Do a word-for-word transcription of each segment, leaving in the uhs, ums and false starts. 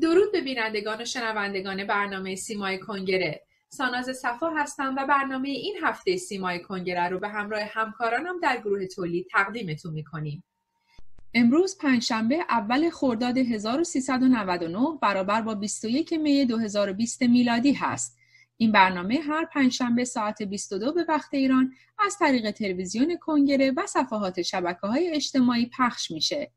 درود به بینندگان و شنوندگان برنامه سیمای کنگره. ساناز صفا هستم و برنامه این هفته سیمای کنگره رو به همراه همکارانم در گروه تولید تقدیمتون می‌کنیم. امروز پنجشنبه اول خرداد هزار و سیصد و نود و نه برابر با بیست و یکم می دو هزار و بیست میلادی هست. این برنامه هر پنجشنبه ساعت بیست و دو به وقت ایران از طریق تلویزیون کنگره و صفحات شبکه‌های اجتماعی پخش میشه.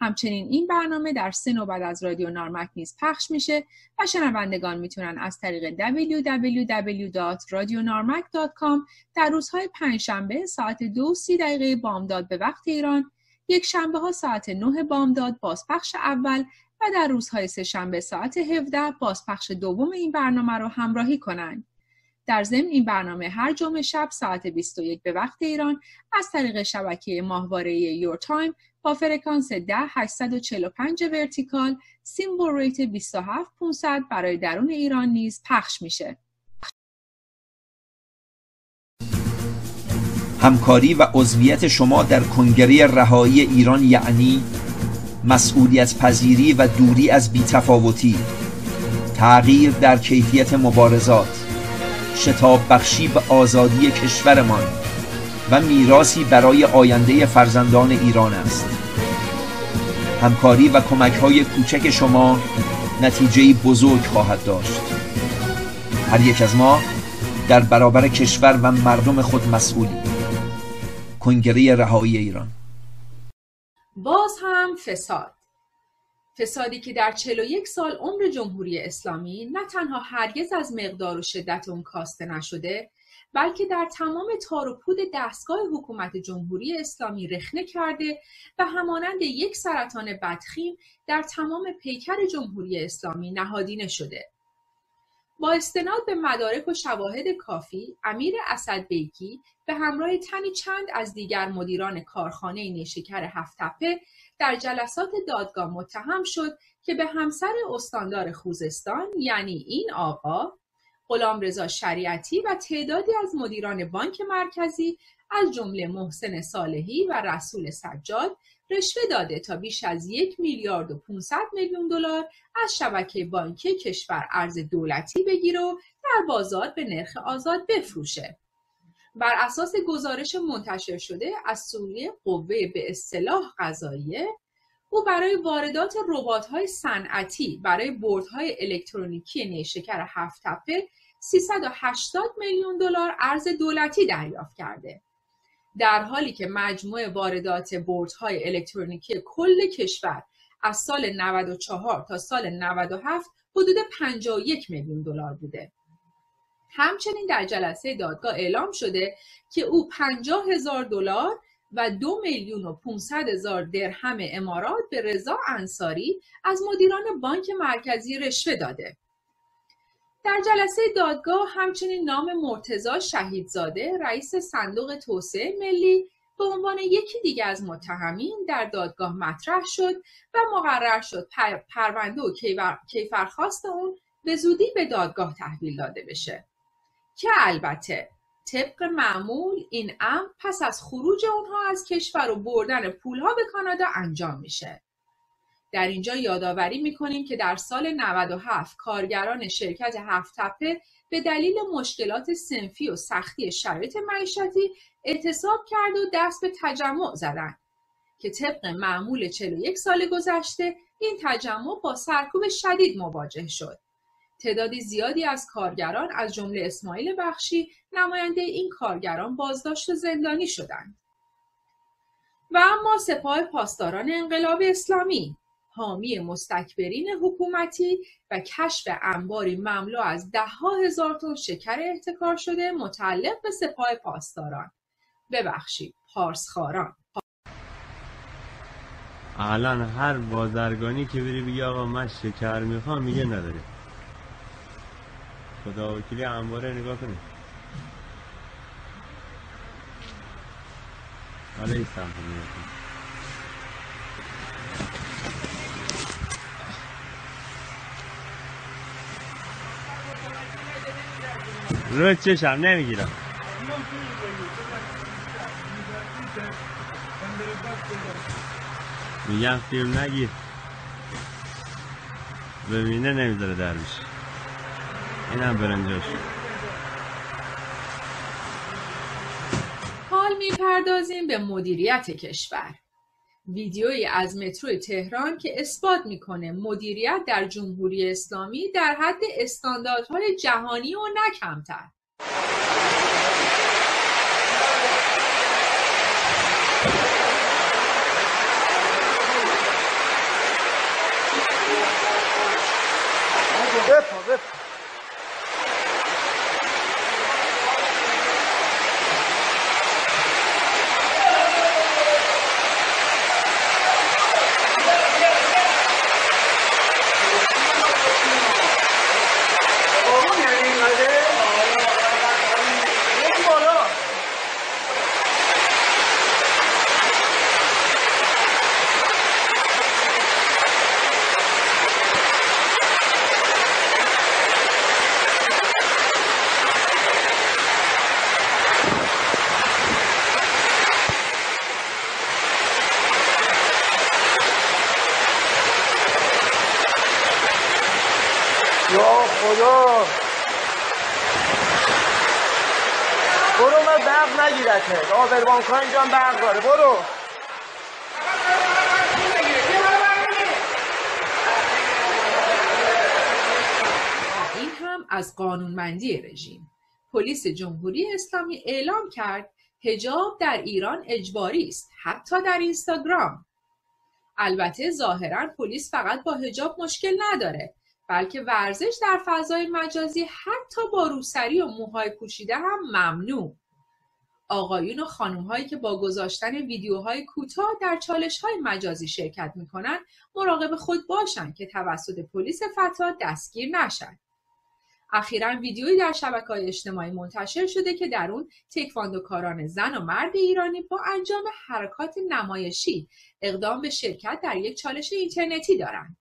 همچنین این برنامه در سه نوبت از رادیو نارمک نیز پخش میشه و شنوندگان میتونن از طریق دابلیو دابلیو دابلیو دات رادیو نارمک دات کام در روزهای پنجشنبه ساعت دو و سی دقیقه بامداد به وقت ایران، یک شنبه ها ساعت نه بامداد بازپخش اول و در روزهای سه شنبه ساعت هفده بازپخش دوم این برنامه رو همراهی کنن. در ضمن این برنامه هر جمعه شب ساعت بیست و یک به وقت ایران از طریق شبکه ماهواره یور تایم با فرکانس ده هزار و هشتصد و چهل و پنج ورتیکال سیمبل ریت بیست و هفت هزار و پانصد برای درون ایران نیز پخش میشه. همکاری و عضویت شما در کنگره رهایی ایران یعنی مسئولیت پذیری و دوری از بی‌تفاوتی، تغییر در کیفیت مبارزات، شتاب بخشی به آزادی کشورمان و میراثی برای آینده فرزندان ایران است. همکاری و کمک‌های کوچک شما نتیجه‌ای بزرگ خواهد داشت. هر یک از ما در برابر کشور و مردم خود مسئولیم. کنگره رهایی ایران. باز هم فساد. فسادی که در چهل و یک سال عمر جمهوری اسلامی نه تنها هرگز از مقدار و شدت اون کاسته نشده، بلکه در تمام تار و پود دستگاه حکومت جمهوری اسلامی رخنه کرده و همانند یک سرطان بدخیم در تمام پیکر جمهوری اسلامی نهادینه شده. با استناد به مدارک و شواهد کافی، امیر اسد بیگی به همراه تنی چند از دیگر مدیران کارخانه نشکر هفت تپه در جلسات دادگاه متهم شد که به همسر استاندار خوزستان، یعنی این آقا، غلام رزا شریعتی و تعدادی از مدیران بانک مرکزی از جمله محسن صالحی و رسول سجاد رشوه داده تا بیش از یک میلیارد و پانصد میلیون دلار از شبکه بانکی کشور ارز دولتی بگیره و در بازار به نرخ آزاد بفروشه. بر اساس گزارش منتشر شده از سوی قوه به اصطلاح قضاییه، او برای واردات ربات‌های صنعتی برای بردهای الکترونیکی نیشکر هفت تپه سیصد و هشتاد میلیون دلار ارز دولتی دریافت کرده، در حالی که مجموع واردات بردهای الکترونیکی کل کشور از سال نود و چهار تا سال نود و هفت حدود پنجاه و یک میلیون دلار بوده. همچنین در جلسه دادگاه اعلام شده که او پنجاه هزار دلار و دو میلیون و پانصد هزار درهم امارات به رضا انصاری از مدیران بانک مرکزی رشوه داده. در جلسه دادگاه همچنین نام مرتضی شهیدزاده رئیس صندوق توسعه ملی به عنوان یکی دیگه از متهمین در دادگاه مطرح شد و مقرر شد پر، پرونده و کیفرخواست اون به زودی به دادگاه تحویل داده بشه، که البته طبق معمول این امر پس از خروج اونها از کشور و بردن پولها به کانادا انجام میشه. در اینجا یادآوری میکنیم که در سال نود و هفت کارگران شرکت هفت تپه به دلیل مشکلات صنفی و سختی شرایط معیشتی اعتصاب کرد و دست به تجمع زدند که طبق معمول چهل و یک سال گذشته این تجمع با سرکوب شدید مواجه شد. تعدادی زیادی از کارگران از جمله اسماعیل بخشی نماینده این کارگران بازداشت و زندانی شدند. و اما سپاه پاسداران انقلاب اسلامی، حامی مستکبرین حکومتی و کشف انباری مملو از ده ها هزار تن شکر احتکار شده متعلق به سپاه پاسداران، ببخشید پارسخاران. الان هر بازرگانی که بری بگی آقا من شکر میخوام میگه نداره. خدا وکیلی انباره نگاه کنید. حالا این سمت نگاه کنید. رو چشم نمیگیرم. میگم فیلم نگیر. ببینه نمیذاره در بشه. اینم برنجاش. حال میپردازیم به مدیریت کشور. ویدیویی از مترو تهران که اثبات میکنه مدیریت در جمهوری اسلامی در حد استانداردهای جهانی و نه کمتر. خانجان برگاره برو این هم از قانونمندی رژیم. پلیس جمهوری اسلامی اعلام کرد حجاب در ایران اجباری است، حتی در اینستاگرام. البته ظاهرا پلیس فقط با حجاب مشکل نداره، بلکه ورزش در فضای مجازی حتی با روسری و موهای پوشیده هم ممنوع. آقایون و خانم‌هایی که با گذاشتن ویدیوهای کوتاه در چالش‌های مجازی شرکت می‌کنند، مراقب خود باشند که توسط پلیس فتا دستگیر نشند. اخیراً ویدیویی در شبکه‌های اجتماعی منتشر شده که در اون تکواندوکاران زن و مرد ایرانی با انجام حرکات نمایشی اقدام به شرکت در یک چالش اینترنتی دارند.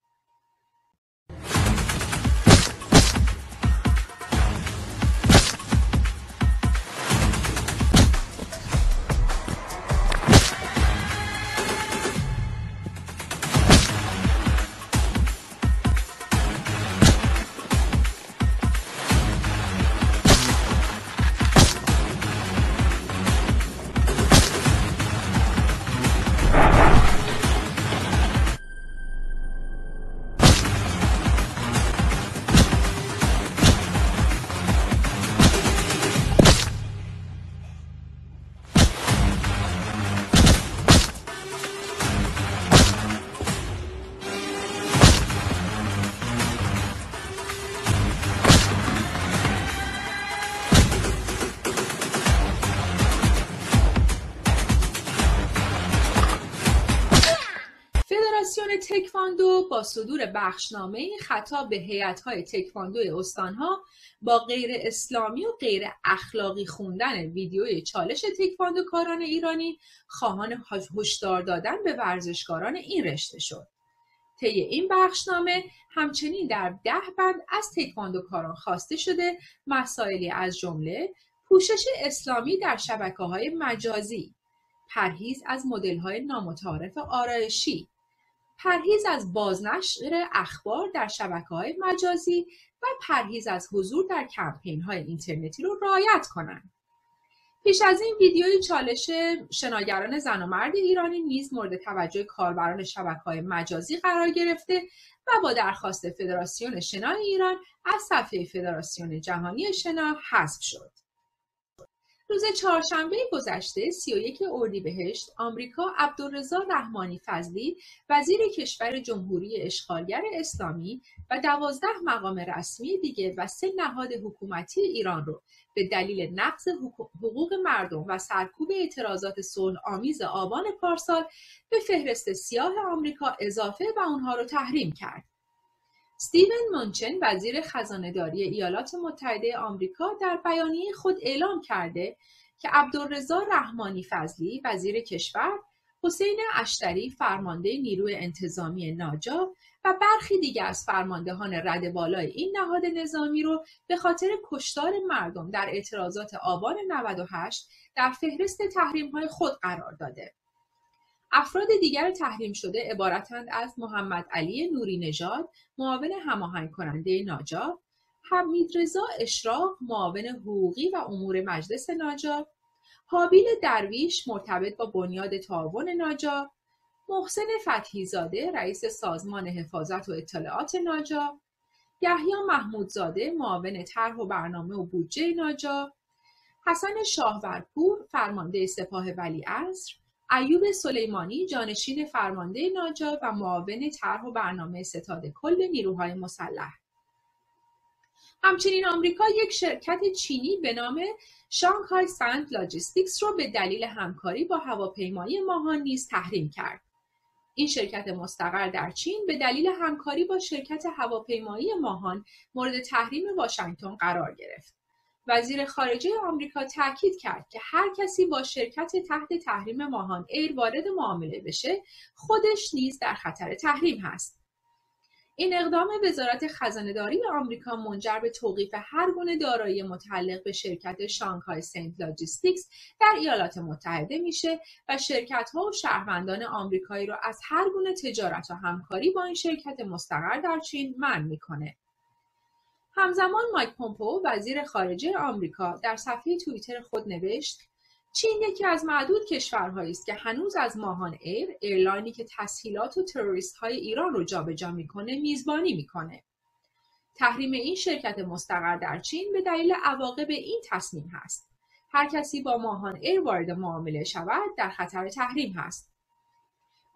تکواندو با صدور بخشنامه‌ای خطاب به هیئت‌های تکواندو استان‌ها با غیر اسلامی و غیر اخلاقی خوندن ویدیوی چالش تکواندوکاران ایرانی خواهان هشدار دادن به ورزشکاران این رشته شد. طی این بخشنامه همچنین در ده بند از تکواندوکاران خواسته شده مسائلی از جمله پوشش اسلامی در شبکه‌های مجازی، پرهیز از مدل‌های نامتعارف آرایشی، پرهیز از بازنشر اخبار در شبکه‌های مجازی و پرهیز از حضور در کمپین‌های اینترنتی رو رعایت کنند. پیش از این ویدیوی چالش شناگران زن و مرد ایرانی نیز مورد توجه کاربران شبکه‌های مجازی قرار گرفته و با درخواست فدراسیون شنا ایران از صفحه فدراسیون جهانی شنا حذف شد. روز چهارشنبه گذشته سی و یک اردیبهشت آمریکا عبدالرضا رحمانی فضلی وزیر کشور جمهوری اشغالگر اسلامی و دوازده مقام رسمی دیگه و سه نهاد حکومتی ایران رو به دلیل نقض حقوق مردم و سرکوب اعتراضات صلح‌آمیز آبان پارسال به فهرست سیاه آمریکا اضافه و اونها رو تحریم کرد. استیون مونشن وزیر خزانه‌داری ایالات متحده آمریکا در بیانیه خود اعلام کرده که عبدالرضا رحمانی فضلی وزیر کشور، حسین اشتری فرمانده نیروی انتظامی ناجا و برخی دیگر از فرماندهان رد بالای این نهاد نظامی رو به خاطر کشتار مردم در اعتراضات آبان نود و هشت در فهرست تحریم‌های خود قرار داده. افراد دیگر تحریم شده عبارتند از محمدعلی نوری نژاد، معاون هماهنگ کننده ناجا، حمید هم رضا اشراق، معاون حقوقی و امور مجلس ناجا، حابیل درویش، مرتبط با بنیاد تعاون ناجا، محسن فتحیزاده، رئیس سازمان حفاظت و اطلاعات ناجا، گهیان محمودزاده، معاون طرح و برنامه و بودجه ناجا، حسن شاه ورپور، فرمانده سپاه ولیعصر، ایوب سلیمانی، جانشین فرمانده ناجا و معاون طرح و برنامه ستاد کل نیروهای مسلح. همچنین آمریکا یک شرکت چینی به نام شانگهای سنت لجستیکس را به دلیل همکاری با هواپیمایی ماهان نیز تحریم کرد. این شرکت مستقر در چین به دلیل همکاری با شرکت هواپیمایی ماهان مورد تحریم واشنگتن قرار گرفت. وزیر خارجه آمریکا تاکید کرد که هر کسی با شرکت تحت تحریم ماهان ایر وارد معامله بشه، خودش نیز در خطر تحریم هست. این اقدام وزارت خزانه‌داری آمریکا منجر به توقیف هر گونه دارایی متعلق به شرکت شانگهای سنت لجستیکس در ایالات متحده میشه و شرکت‌ها و شهروندان آمریکایی را از هر گونه تجارت و همکاری با این شرکت مستقر در چین منع میکنه. همزمان مایک پمپئو، وزیر خارجه آمریکا، در صفحه توییتر خود نوشت: چین یکی از معدود کشورهایی است که هنوز از ماهان ایر، ایرلاینی که تسهیلات و تروریست‌های ایران رو جابجا میکنه، میزبانی میکنه. تحریم این شرکت مستقر در چین به دلیل عواقب این تصمیم هست. هر کسی با ماهان ایر وارد معامله شود، در خطر تحریم هست.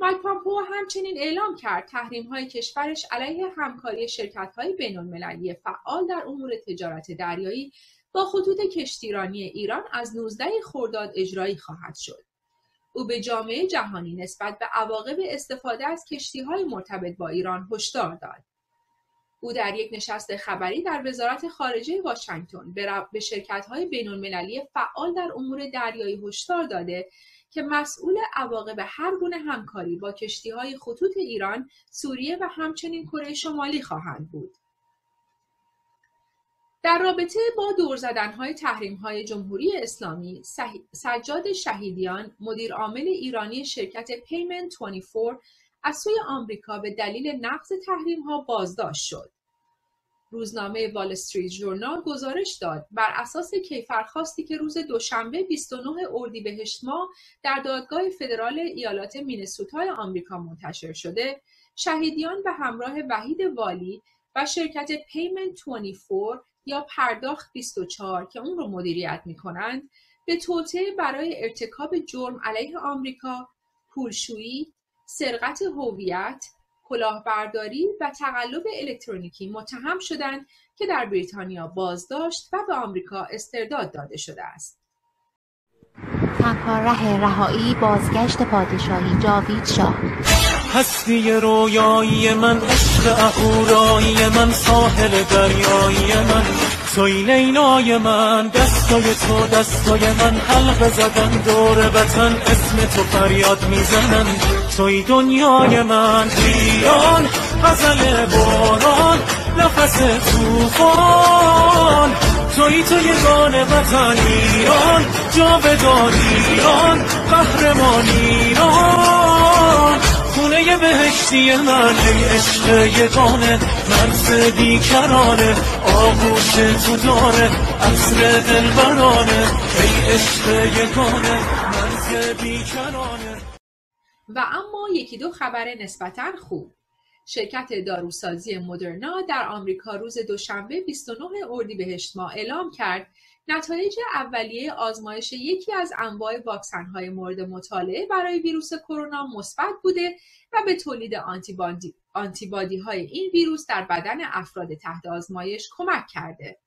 مایک پمپئو همچنین اعلام کرد تحریم‌های کشورش علیه همکاری شرکت‌های بین‌المللی فعال در امور تجارت دریایی با خطوط کشتیرانی ایران از نوزده خرداد اجرایی خواهد شد. او به جامعه جهانی نسبت به عواقب استفاده از کشتی‌های مرتبط با ایران هشدار داد. او در یک نشست خبری در وزارت خارجه واشنگتن به شرکت‌های بین‌المللی فعال در امور دریایی هشدار داده که مسئول عواقب هر گونه همکاری با کشتی‌های خطوط ایران، سوریه و همچنین کره شمالی خواهند بود. در رابطه با دور زدن‌های تحریم‌های جمهوری اسلامی، سجاد شهیدیان، مدیر عامل ایرانی شرکت پیمنت بیست و چهار، از سوی آمریکا به دلیل نقض تحریم‌ها بازداشت شد. روزنامه وال استریت ژورنال گزارش داد بر اساس کیفرخواستی که روز دوشنبه بیست و نه اردیبهشت ماه در دادگاه فدرال ایالات مینه‌سوتا آمریکا منتشر شده، شهیدیان به همراه وحید والی و شرکت پیمنت بیست و چهار یا پرداخت بیست و چهار که اون رو مدیریت می‌کنند، به توطئه برای ارتکاب جرم علیه آمریکا، پولشویی، سرقت هویت، کلاهبرداری و تقلب الکترونیکی متهم شدند که در بریتانیا بازداشت و به آمریکا استرداد داده شده است. تنها ره رهایی بازگشت پادشاهی جاوید شاه. هستی رویایی من، عشق اهورایی من، ساحل دریایی من، توی لینای من، دستای تو دستای من، حلقه زدن دور وطن، اسم تو فریاد میزنن، توی دنیای من، ایران، غزل باران، نفس طوفان، توی تو یگان وطن، ایران، جاودان ایران، قهرمان ایران، خونه بهشتی من، ای عشق یگانه، مرز بیکرانه، آغوش تو داره، عصر دلبرانه، ای عشق یگانه، مرز بیکرانه. و اما یکی دو خبر نسبتاً خوب. شرکت داروسازی مدرنا در آمریکا روز دوشنبه بیست و نه اردیبهشت ماه اعلام کرد نتایج اولیه آزمایش یکی از انواع واکسن‌های مورد مطالعه برای ویروس کرونا مثبت بوده و به تولید آنتیبادی‌های این ویروس در بدن افراد تحت آزمایش کمک کرده.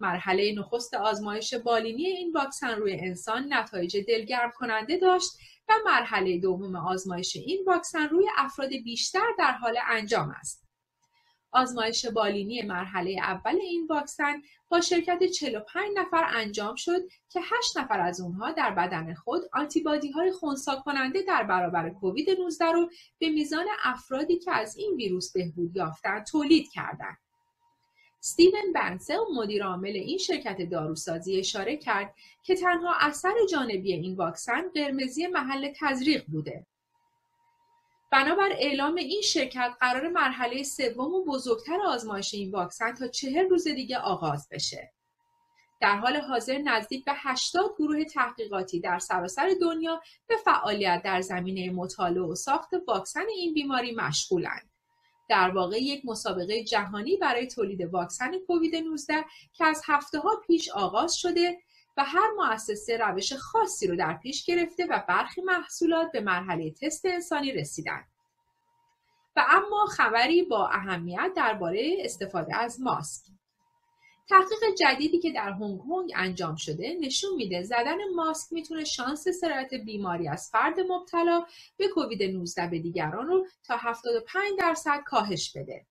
مرحله نخست آزمایش بالینی این واکسن روی انسان نتایج دلگرم کننده داشت و مرحله دوم آزمایش این واکسن روی افراد بیشتر در حال انجام است. آزمایش بالینی مرحله اول این واکسن با شرکت چهل و پنج نفر انجام شد که هشت نفر از اونها در بدن خود آنتیبادی‌های خنثی کننده در برابر کووید نوزده رو به میزان افرادی که از این ویروس بهبود یافتن تولید کردند. استیون بنسل، مدیر عامل این شرکت داروسازی، اشاره کرد که تنها اثر جانبی این واکسن قرمزی محل تزریق بوده. بنابر اعلام این شرکت قرار مرحله سوم و بزرگتر آزمایش این واکسن تا چهل روز دیگه آغاز بشه. در حال حاضر نزدیک به هشتاد گروه تحقیقاتی در سراسر دنیا به فعالیت در زمینه مطالعه و ساخت واکسن این بیماری مشغولند. در واقع یک مسابقه جهانی برای تولید واکسن کووید نوزده که از هفته ها پیش آغاز شده و هر مؤسسه روش خاصی رو در پیش گرفته و برخی محصولات به مرحله تست انسانی رسیدن. و اما خبری با اهمیت درباره استفاده از ماسک. تحقیق جدیدی که در هنگ کنگ انجام شده نشون میده زدن ماسک میتونه شانس سرایت بیماری از فرد مبتلا به کووید نوزده به دیگران رو تا هفتاد و پنج درصد کاهش بده.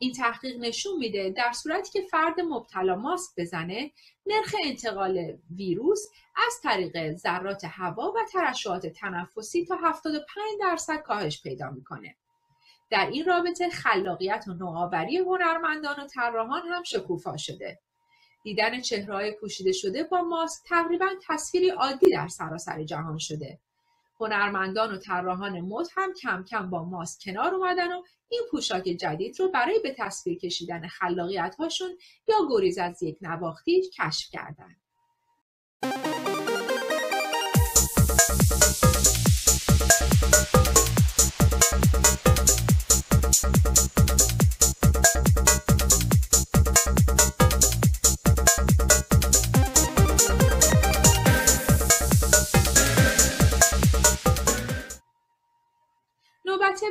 این تحقیق نشون میده در صورتی که فرد مبتلا ماسک بزنه، نرخ انتقال ویروس از طریق ذرات هوا و ترشحات تنفسی تا هفتاد و پنج درصد کاهش پیدا میکنه. در این رابطه خلاقیت و نوآوری هنرمندان و طراحان هم شکوفا شده. دیدن چهره‌های پوشیده شده با ماسک تقریباً تصویری عادی در سراسر جهان شده. هنرمندان و طراحان مد هم کم کم با ماسک کنار اومدن و این پوشاک جدید رو برای به تصویر کشیدن خلاقیت‌هاشون یا گریز از یک نواختی کشف کردن.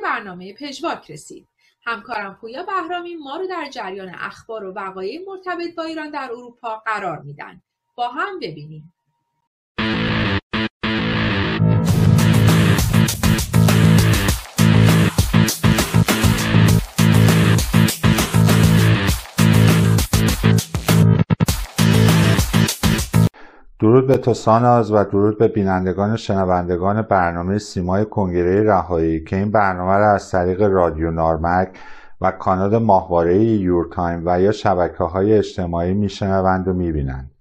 برنامه پژواک رسید. همکارم پویا بهرامی ما رو در جریان اخبار و وقایع مرتبط با ایران در اروپا قرار میدن. با هم ببینیم. درود به تو ساناز و درود به بینندگان و شنوندگان برنامه سیمای کنگره رهایی که این برنامه را از طریق رادیو نارمک و کانال ماهواره یور تایم و یا شبکه‌های اجتماعی میشنوند و میبینند.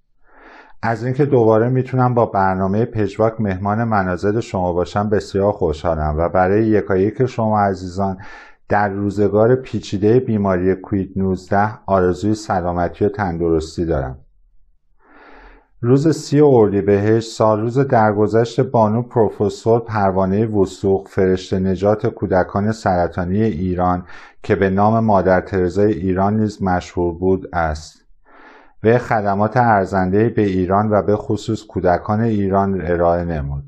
از اینکه دوباره میتونم با برنامه پژواک مهمان منازل شما باشم بسیار خوشحالم و برای یکایک شما عزیزان در روزگار پیچیده بیماری کووید نوزده آرزوی سلامتی و تندرستی دارم. روز سی اردیبهشت سال روز درگذشت بانو پروفسور پروانه وثوق فرشته نجات کودکان سرطانی ایران که به نام مادر ترزای ایران نیز مشهور بود است. وی خدمات ارزنده به ایران و به خصوص کودکان ایران ارائه نمود.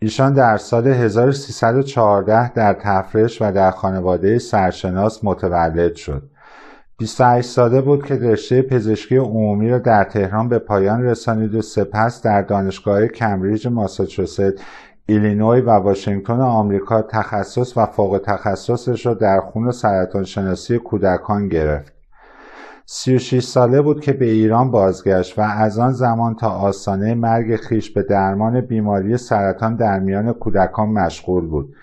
ایشان در سال هزار و سیصد و چهارده در تفرش و در خانواده سرشناس متولد شد. بیست و هشت ساله بود که رشته پزشکی عمومی را در تهران به پایان رسانید و سپس در دانشگاه کمبریج ماساچوست، ایلینوی و واشنگتن آمریکا تخصص و فوق تخصصش را در خون سرطان شناسی کودکان گرفت. سی و شش ساله بود که به ایران بازگشت و از آن زمان تا آستانه مرگ خویش به درمان بیماری سرطان در میان کودکان مشغول بود.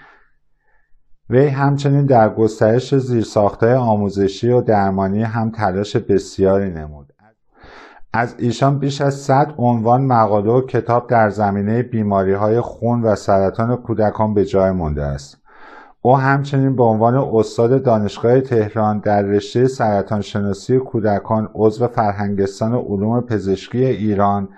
وی همچنین در گسترش زیرساخت‌های آموزشی و درمانی هم تلاش بسیاری نمود. از ایشان بیش از صد عنوان مقاله و کتاب در زمینه بیماری‌های خون و سرطان کودکان به جای مانده است. او همچنین به عنوان استاد دانشگاه تهران در رشته سرطان شناسی کودکان عضو فرهنگستان علوم پزشکی ایران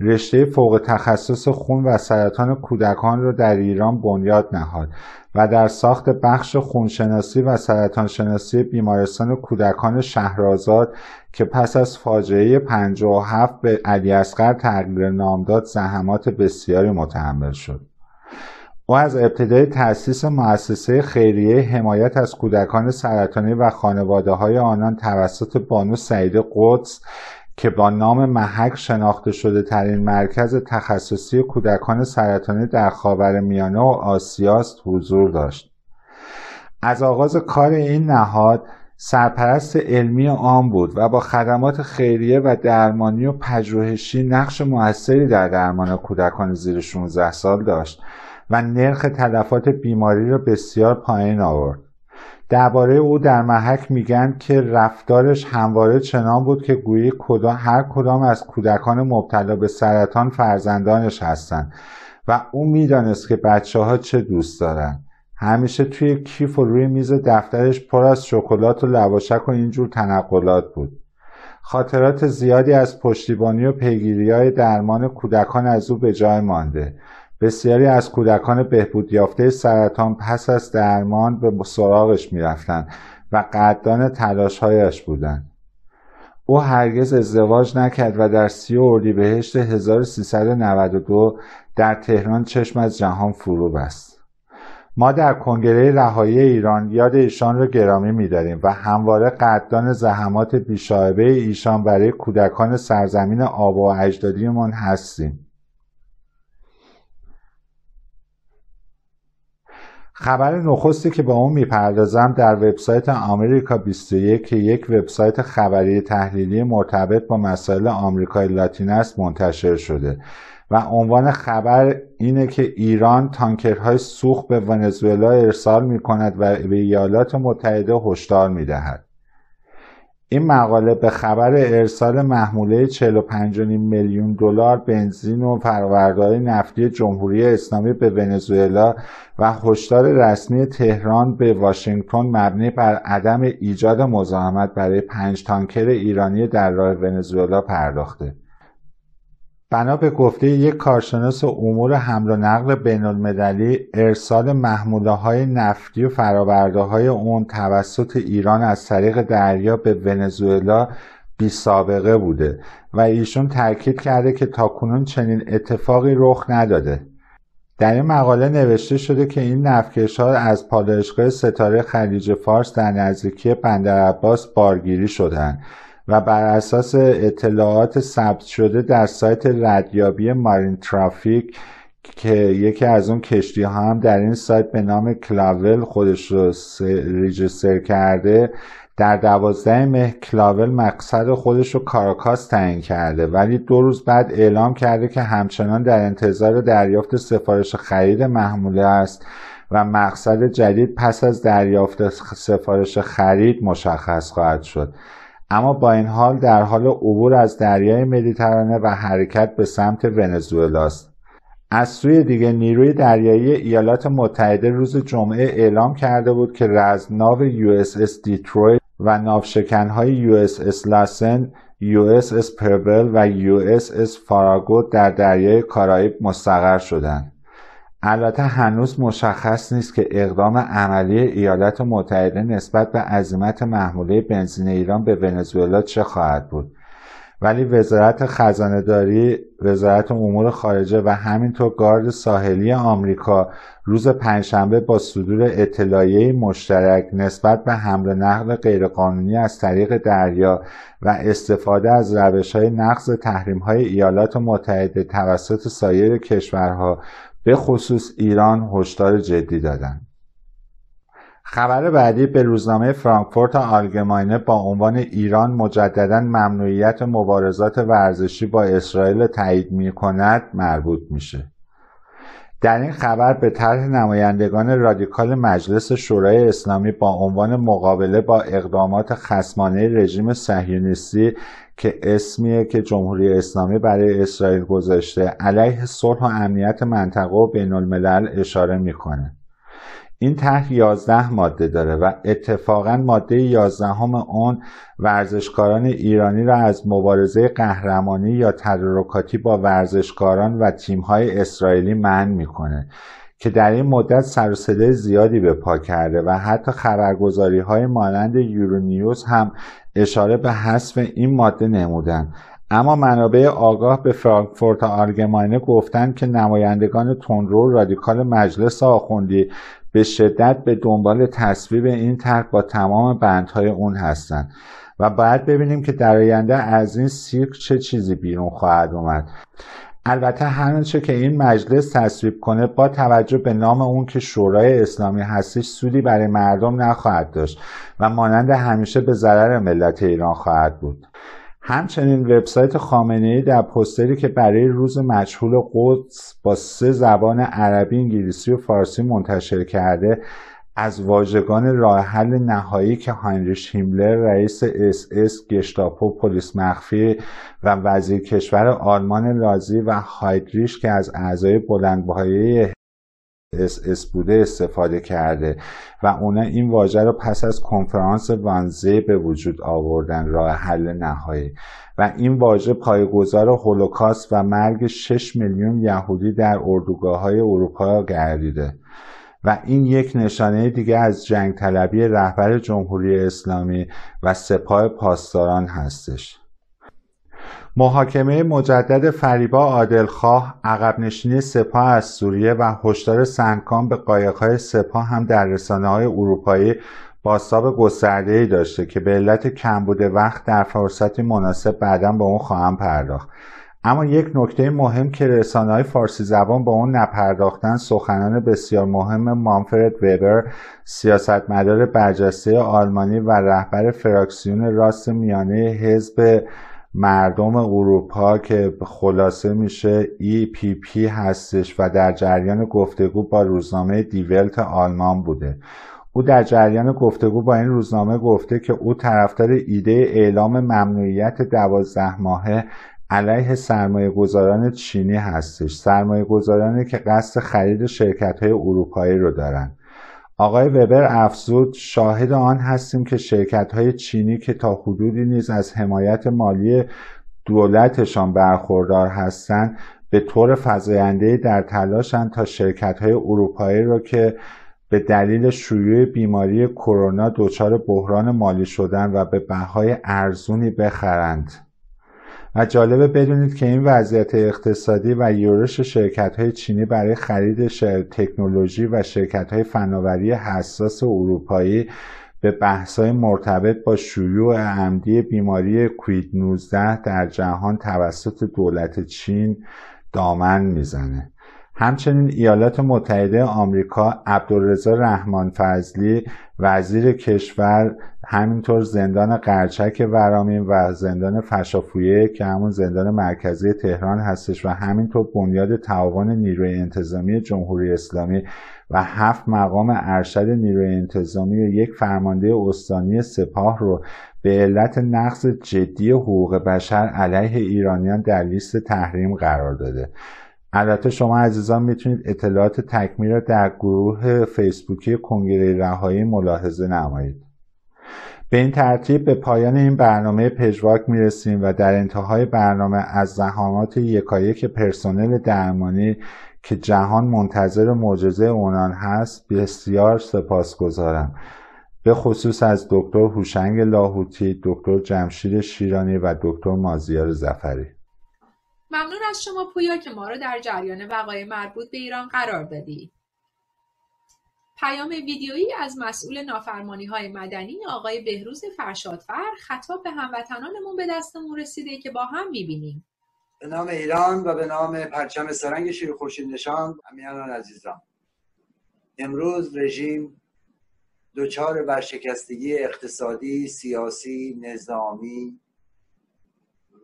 رشته فوق تخصص خون و سرطان کودکان را در ایران بنیاد نهاد و در ساخت بخش خونشناسی و سرطان شناسی بیمارستان کودکان شهرآزاد که پس از فاجعه پنجاه و هفت به علی اصغر تغییر نام داد زحمات بسیاری متحمل شد. او از ابتدای تأسیس مؤسسه خیریه حمایت از کودکان سرطانی و خانواده‌های آنان توسط بانو سعید قدس که با نام محک شناخته شده ترین مرکز تخصصی کودکان سرطانی در خاورمیانه و آسیاست حضور داشت. از آغاز کار این نهاد سرپرست علمی آن بود و با خدمات خیریه و درمانی و پژوهشی نقش موثری در درمان کودکان زیر شانزده سال داشت و نرخ تلفات بیماری را بسیار پایین آورد. درباره او در محک میگن که رفتارش همواره چنان بود که گویی هر کدام از کودکان مبتلا به سرطان فرزندانش هستند و او میدانست که بچه‌ها چه دوست دارند. همیشه توی کیف و روی میز دفترش پر از شکلات و لواشک و اینجور تنقلات بود. خاطرات زیادی از پشتیبانی و پیگیری‌های درمان کودکان از او به جای مانده. بسیاری از کودکان بهبود یافته سرطان پس از درمان به سراغش می‌رفتند و قدردان تلاش‌هایش بودند. او هرگز ازدواج نکرد و در سی اردیبهشت هزار و سیصد و نود و دو در تهران چشم از جهان فرو بست. ما در کنگره رهایی ایران یاد ایشان را گرامی می‌داریم و همواره قدردان زحمات بی‌شایبه ایشان برای کودکان سرزمین آبا و اجدادیمان هستیم. خبر نخستی که با اون میپردازم در وبسایت آمریکا بیست و یک که یک وبسایت خبری تحلیلی مرتبط با مسائل آمریکای لاتین است منتشر شده و عنوان خبر اینه که ایران تانکرهای سوخت به ونزوئلا ارسال میکند و به ایالات متحده هشدار میدهد. این مقاله به خبر ارسال محموله چهل و پنج و نیم میلیون دلار بنزین و فرآورده‌های نفتی جمهوری اسلامی به ونزوئلا و هشدار رسمی تهران به واشنگتن مبنی بر عدم ایجاد مزاحمت برای پنج تانکر ایرانی در راه ونزوئلا پرداخته. بنا به گفته یک کارشناس امور حمل و نقل بین‌المللی، ارسال محموله‌های نفتی و فرآورده‌های آن توسط ایران از طریق دریا به ونزوئلا بی‌سابقه بوده و ایشون تاکید کرده که تاکنون چنین اتفاقی رخ نداده. در این مقاله نوشته شده که این نفتکش‌ها از پالایشگاه ستاره خلیج فارس در نزدیکی بندرعباس بارگیری شدند و بر اساس اطلاعات ثبت شده در سایت ردیابی مارین ترافیک که یکی از اون کشتی ها هم در این سایت به نام کلاول خودش رو ریجستر کرده، در دوازده مه کلاول مقصد خودش رو کاراکاس تعیین کرده، ولی دو روز بعد اعلام کرده که همچنان در انتظار دریافت سفارش خرید محموله است و مقصد جدید پس از دریافت سفارش خرید مشخص خواهد شد. اما با این حال در حال عبور از دریای مدیترانه و حرکت به سمت ونزوئلا است. از سوی دیگه نیروی دریایی ایالات متحده روز جمعه اعلام کرده بود که رزمناو یو اس اس دیترویت و ناوشکنهای یو اس اس لاسن، یو اس اس پربل و یو اس اس فاراگو در دریای کارائیب مستقر شدند. البته هنوز مشخص نیست که اقدام عملی ایالات متحده نسبت به عزیمت محموله بنزین ایران به ونزوئلا چه خواهد بود، ولی وزارت خزانه‌داری، وزارت امور خارجه و همینطور گارد ساحلی آمریکا روز پنجشنبه با صدور اطلاعیه مشترک نسبت به حمل و نقل غیرقانونی از طریق دریا و استفاده از روش‌های نقض تحریم‌های ایالات متحده توسط سایر کشورها به خصوص ایران هشدار جدی دادند. خبر بعدی به روزنامه فرانکفورت آلگماینه با عنوان ایران مجدداً ممنوعیت مبارزات ورزشی با اسرائیل تایید می‌کند مربوط میشه. در این خبر به طرح نمایندگان رادیکال مجلس شورای اسلامی با عنوان مقابله با اقدامات خصمانه رژیم صهیونیستی که اسمیه که جمهوری اسلامی برای اسرائیل گذاشته، علیه صلح و امنیت منطقه و بین الملل اشاره میکنه. این طرح یازده ماده داره و اتفاقاً ماده یازدهم آن ورزشکاران ایرانی را از مبارزه قهرمانی یا تدارکاتی با ورزشکاران و تیم‌های اسرائیلی منع می‌کنه که در این مدت سر و صدای زیادی به پا کرده و حتی خبرگزاری‌های مانند یورونیوز هم اشاره به حذف این ماده نمودند. اما منابع آگاه به فرانکفورت آلگماینه گفتند که نمایندگان تندرو رادیکال مجلس آخوندی به شدت به دنبال تصویب این طرح با تمام بندهای اون هستند و باید ببینیم که در آینده از این سیرک چه چیزی بیرون خواهد اومد. البته هر آنچه که این مجلس تصویب کنه با توجه به نام اون که شورای اسلامی هستش سودی برای مردم نخواهد داشت و مانند همیشه به ضرر ملت ایران خواهد بود. همچنین وبسایت خامنه‌ای در پستری که برای روز مجهول قدس با سه زبان عربی، انگلیسی و فارسی منتشر کرده، از واژگان راه حل نهایی که هاینریش هیملر، رئیس اس اس گشتاپو، پلیس مخفی و وزیر کشور آلمان نازی و هایدریش که از اعضای بلندپایه اس اس بوده استفاده کرده و اونا این واژه رو پس از کنفرانس وانزی به وجود آوردن، راه حل نهایی، و این واژه پایه‌گذار هولوکاست و مرگ شش میلیون یهودی در اردوگاه‌های اروپا گردیده و این یک نشانه دیگه از جنگ طلبی رهبر جمهوری اسلامی و سپاه پاسداران هستش. محاکمه مجدد فریبا عادلخواه، عقب نشینی سپاه از سوریه و هشدار سنگکام به قایق‌های سپاه هم در رسانه‌های اروپایی بازتاب گسترده‌ای داشته که به علت کمبود وقت در فرصتی مناسب بعداً به اون خواهم پرداخت. اما یک نکته مهم که رسانه‌های فارسی زبان با اون نپرداختن، سخنان بسیار مهم مانفرد وبر، سیاستمدار برجسته آلمانی و رهبر فراکسیون راست میانه حزب مردم اروپا که خلاصه میشه ای پی پی هستش و در جریان گفتگو با روزنامه دیولت آلمان بوده. او در جریان گفتگو با این روزنامه گفته که او طرفدار ایده اعلام ممنوعیت دوازده ماهه علیه سرمایه گذاران چینی هستش، سرمایه گذارانی که قصد خرید شرکت های اروپایی رو دارن. آقای وبر افزود: شاهد آن هستیم که شرکت‌های چینی که تا حدودی نیز از حمایت مالی دولتشان برخوردار هستند، به طور فزاینده در تلاشند تا شرکت‌های اروپایی را که به دلیل شیوع بیماری کرونا دچار بحران مالی شدن و به بهای ارزونی بخرند. و جالبه بدونید که این وضعیت اقتصادی و یورش شرکت‌های چینی برای خرید تکنولوژی و شرکت‌های فناوری حساس اروپایی به بحث‌های مرتبط با شیوع عمدی بیماری کووید نوزده در جهان توسط دولت چین دامن میزنه. همچنین ایالات متحده آمریکا، عبدالرضا رحمانی فضلی وزیر کشور، همینطور زندان قرچک ورامین و زندان فشافویه که همون زندان مرکزی تهران هستش و همینطور بنیاد تعاون نیروی انتظامی جمهوری اسلامی و هفت مقام ارشد نیروی انتظامی و یک فرمانده استانی سپاه رو به علت نقض جدی حقوق بشر علیه ایرانیان در لیست تحریم قرار داده. البته شما عزیزان میتونید اطلاعات تکمیل را در گروه فیسبوکی کنگره رهایی ملاحظه نمایید. به این ترتیب به پایان این برنامه پژواک میرسیم و در انتهای برنامه از زحمات یکایک پرسنل درمانی که جهان منتظر معجزه اونان هست بسیار سپاسگزارم، به خصوص از دکتر هوشنگ لاهوتی، دکتر جمشید شیرانی و دکتر مازیار ظفری. ممنون از شما پویا که ما رو در جریان وقایع مربوط به ایران قرار دادی. پیام ویدیویی از مسئول نافرمانی‌های مدنی آقای بهروز فرشادفر خطاب به هموطنانمون به دستمون رسیده که با هم می‌بینیم. به نام ایران و به نام پرچم سرنگ شیرخورشید نشان، همیهنان عزیزان، امروز رژیم دچار ورشکستگی اقتصادی، سیاسی، نظامی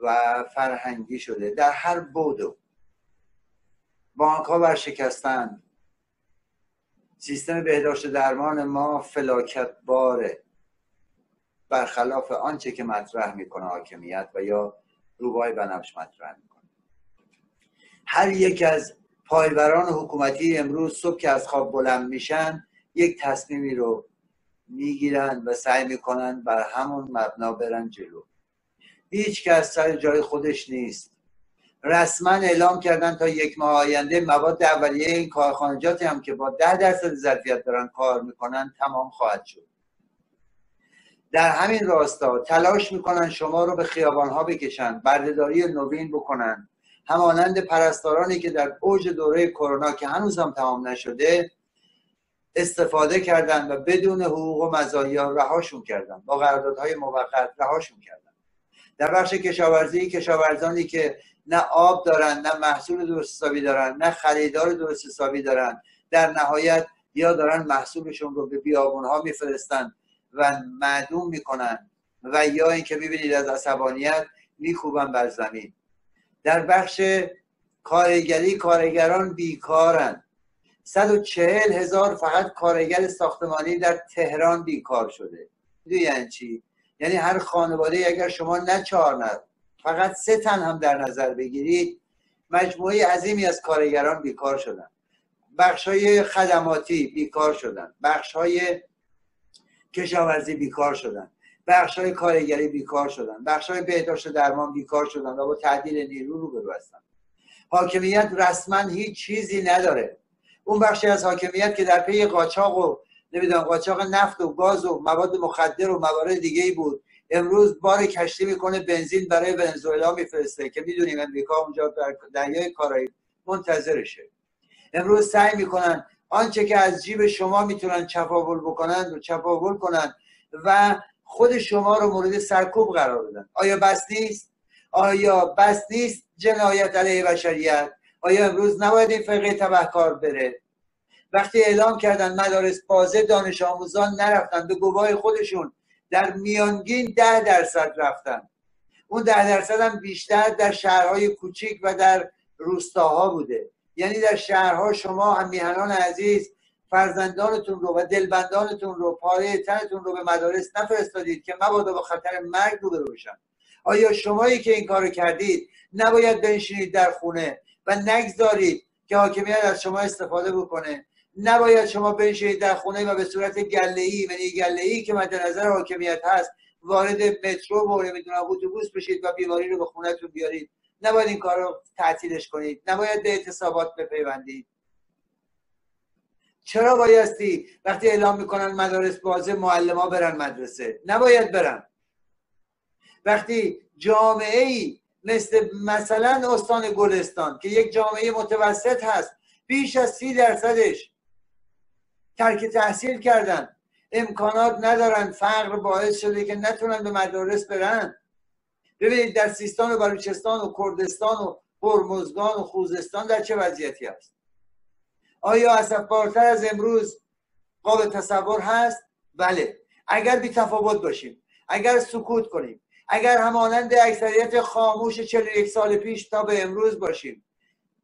و فرهنگی شده. در هر بودو بانک‌ها ورشکستند، سیستم بهداشت درمان ما فلاکت باره، برخلاف آنچه که مطرح میکنه حاکمیت و یا روبای بنفش مطرح میکنه. هر یک از پایبران حکومتی امروز صبح که از خواب بلند میشن یک تصمیمی رو میگیرن و سعی میکنن بر همون مبنا برن جلو. هیچ کس سر جای خودش نیست. رسما اعلام کردن تا یک ماه آینده مواد اولیه این کارخانجاتی هم که با ده درصد ظرفیت دارن کار میکنن تمام خواهد شد. در همین راستا تلاش میکنن شما رو به خیابانها بکشن، بردهداری نوین بکنن، همانند پرستارانی که در اوج دوره کرونا که هنوز هم تمام نشده استفاده کردن و بدون حقوق و مزایا رهاشون کردن، با قراردادهای موقت رهاشون کردن. در بخش کشاورزی کشاورزانی که نه آب دارن، نه محصول درست حسابی دارن، نه خریدار درست حسابی دارن، در نهایت یا دارن محصولشون رو به بیابونها میفرستن و معدوم میکنن و یا اینکه میبینید از عصبانیت میکوبن بر زمین. در بخش کارگری کارگران بیکارن. صد و چهل هزار فقط کارگر ساختمانی در تهران بیکار شده. یعنی چی؟ یعنی هر خانواده اگر شما نه چهار نه فقط سه تن هم در نظر بگیرید، مجموعه عظیمی از کارگران بیکار شدن. بخش‌های خدماتی بیکار شدن، بخش‌های کشاورزی بیکار شدن، بخش‌های کارگری بیکار شدن، بخش‌های بهداشت و درمان بیکار شدن و با تعدیل نیرو روبرو هستن. حاکمیت رسما هیچ چیزی نداره. اون بخشی از حاکمیت که در پی قاچاق و نمیدونم قاچاق نفت و گاز و مواد مخدر و موارد دیگه‌ای بود، امروز بار کشتی میکنه بنزین برای ونزوئلا میفرسته که میدونیم امریکا اونجا در دریای کارائیب منتظرشه. امروز سعی میکنن آنچه که از جیب شما میتونن چپاول بکنن و چپاول کنن و خود شما رو مورد سرکوب قرار بدن. آیا بس نیست؟ آیا بس نیست جنایت علیه بشریت؟ آیا امروز نباید این فرقه تبهکار بره؟ وقتی اعلام کردن مدارس بازه، دانش آموزان نرفتن، به گواه خودشون در میانگین ده درصد رفتن. اون ده درصد هم بیشتر در شهرهای کوچیک و در روستاها بوده. یعنی در شهرها شما هم میهنان عزیز فرزندانتون رو و دلبندانتون رو، پاره تنتون رو به مدارس نفرستادید که مبادا با خطر مرگ روبرو بشن. آیا شمایی که این کارو کردید نباید بنشینید در خونه و نگذارید که حاکمیت از شما استفاده بکنه؟ نباید شما بنشینید در خونه و به صورت گله‌ای و نیگله‌ای که مد نظر حاکمیت هست وارد مترو و نمیدونم اتوبوس بشید و بیماری رو به خونه‌تون بیارید. نباید این کار رو تعطیلش کنید، نباید به اعتصابات بپیوندید. چرا بایستی وقتی اعلام میکنن مدارس بازه معلم‌ها برن مدرسه؟ نباید برن. وقتی جامعه‌ای مثل مثلا استان گلستان که یک جامعه متوسط هست، بیش از سی درصدش ترک تحصیل کردن، امکانات ندارن، فقر باعث شده که نتونن به مدارس برن. ببینید در سیستان و بلوچستان و کردستان و هرمزگان و خوزستان در چه وضعیتی هست. آیا اسفبارتر از امروز قابل تصور هست؟ بله. اگر بی تفاوت باشیم، اگر سکوت کنیم، اگر همانند اکثریت خاموش چهل و یک سال پیش تا به امروز باشیم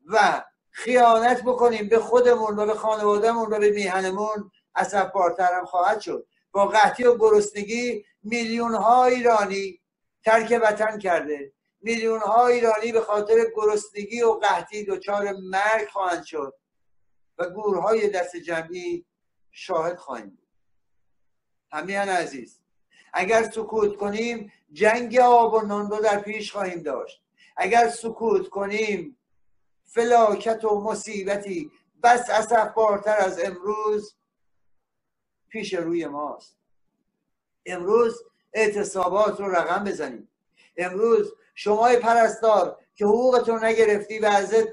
و خیانت بکنیم به خودمون و به خانوادهمون و به میهنمون، اسفبارتر هم خواهد شد. با قحطی و گرسنگی میلیون ها ایرانی ترک وطن کرده، میلیون ها ایرانی به خاطر گرسنگی و قحطی دچار مرگ خواهند شد و گورهای دست جمعی شاهد خواهیم بود. همیهن عزیز، اگر سکوت کنیم جنگ آب و نان رو در پیش خواهیم داشت. اگر سکوت کنیم فلاکت و مصیبتی بس اسفبارتر از امروز پیش روی ماست. امروز اعتصابات رو رقم بزنید. امروز شمای پرستار که حقوقتون نگرفتی و ازت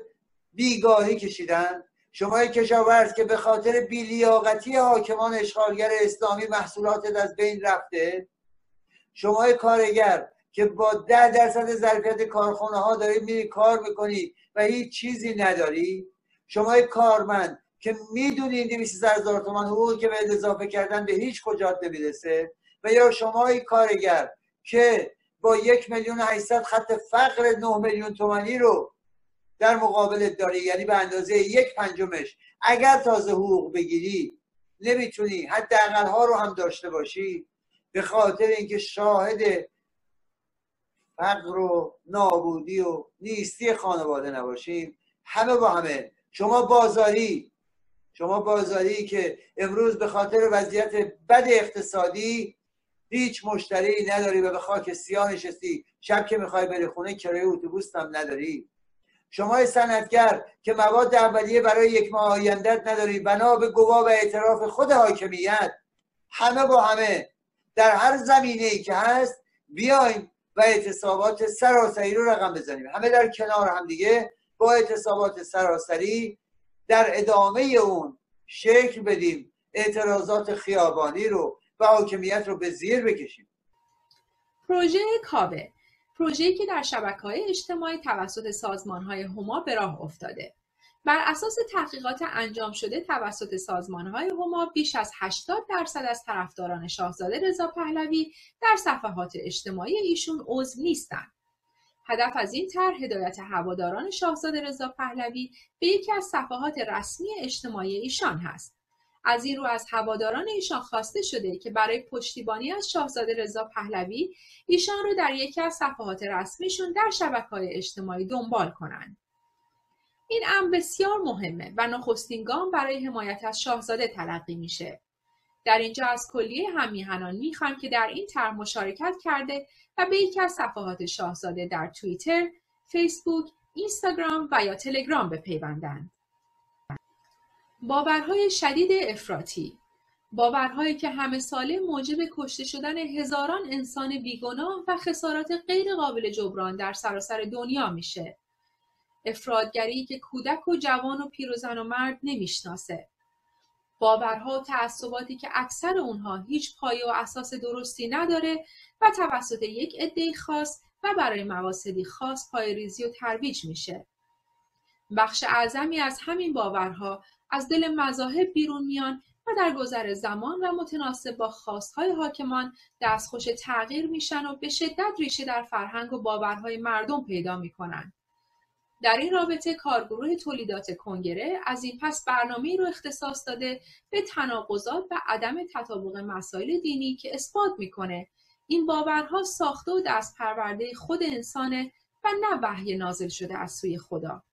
بیگاهی کشیدن، شمای کشاورز که به خاطر بیلیاقتی حاکمان اشغالگر اسلامی محصولاتت از بین رفته، شمای کارگر که با ده درصد ظرفیت کارخانه ها داری میری کار میکنی و هیچ چیزی نداری، شمای کارمند که میدونی این دویست و سی هزار تومان حقوقی که به اضافه کردن به هیچ کجات نمیرسه، و یا شمای کارگر که با یک میلیون هشتصد خط فقر نه میلیون تومانی رو در مقابلت داری، یعنی به اندازه یک پنجمش اگر تازه حقوق بگیری نمیتونی حداقل ها رو هم داشته باشی، به خاطر اینکه شاهد فقر و نابودی و نیستی خانواده نباشیم. همه با همه. شما بازاری، شما بازاری که امروز به خاطر وضعیت بد اقتصادی هیچ مشتری نداری و به خاک سیاه نشستی، شب که میخوای بری خونه کرایه اتوبوس هم نداری. شما صنعتگر که مواد اولیه برای یک ماه آینده‌ت نداری بنا به گواه و اعتراف خود حاکمیت. همه با همه در هر زمینه‌ای که هست بیایم و اعتصابات سراسری رو رقم بزنیم. همه در کنار هم دیگه با اعتصابات سراسری در ادامه اون شکل بدیم، اعتراضات خیابانی رو و حاکمیت رو به زیر بکشیم. پروژه کابه، پروژه‌ای که در شبکه‌های اجتماعی توسط سازمان‌های هما به راه افتاده. بر اساس تحقیقات انجام شده توسط سازمان‌های هما، بیش از هشتاد درصد از طرفداران شاهزاده رضا پهلوی در صفحات اجتماعی ایشون عضو نیستند. هدف از این طرح هدایت هواداران شاهزاده رضا پهلوی به یکی از صفحات رسمی اجتماعی ایشان هست. از این رو از هواداران ایشان خواسته شده که برای پشتیبانی از شاهزاده رضا پهلوی ایشان رو در یکی از صفحات رسمیشون در شبکه‌های اجتماعی دنبال کنند. این امر بسیار مهمه و نخستین گام برای حمایت از شاهزاده تلقی میشه. در اینجا از کلیه همیهنان میخوام که در این طرح مشارکت کرده و به یکی از صفحات شاهزاده در توییتر، فیسبوک، اینستاگرام و یا تلگرام بپیوندند. باورهای شدید افراطی، باورهایی که همه ساله موجب کشته شدن هزاران انسان بیگناه و خسارات غیر قابل جبران در سراسر دنیا میشه. افرادگری که کودک و جوان و پیرزن و مرد نمیشناسه. باورها و تعصباتی که اکثر اونها هیچ پایه و اساس درستی نداره و توسط یک عده خاص و برای مقاصدی خاص پایه‌ریزی و ترویج میشه. بخش اعظمی از همین باورها از دل مذاهب بیرون میان و در گذر زمان و متناسب با خواستهای حاکمان دستخوش تغییر میشن و به شدت ریشه در فرهنگ و باورهای مردم پیدا میکنن. در این رابطه کارگروه تولیدات کنگره از این پس برنامه‌ای رو اختصاص داده به تناقضات و عدم تطابق مسائل دینی که اثبات میکنه این باورها ساخته و دست پرورده خود انسانه و نه وحی نازل شده از سوی خدا.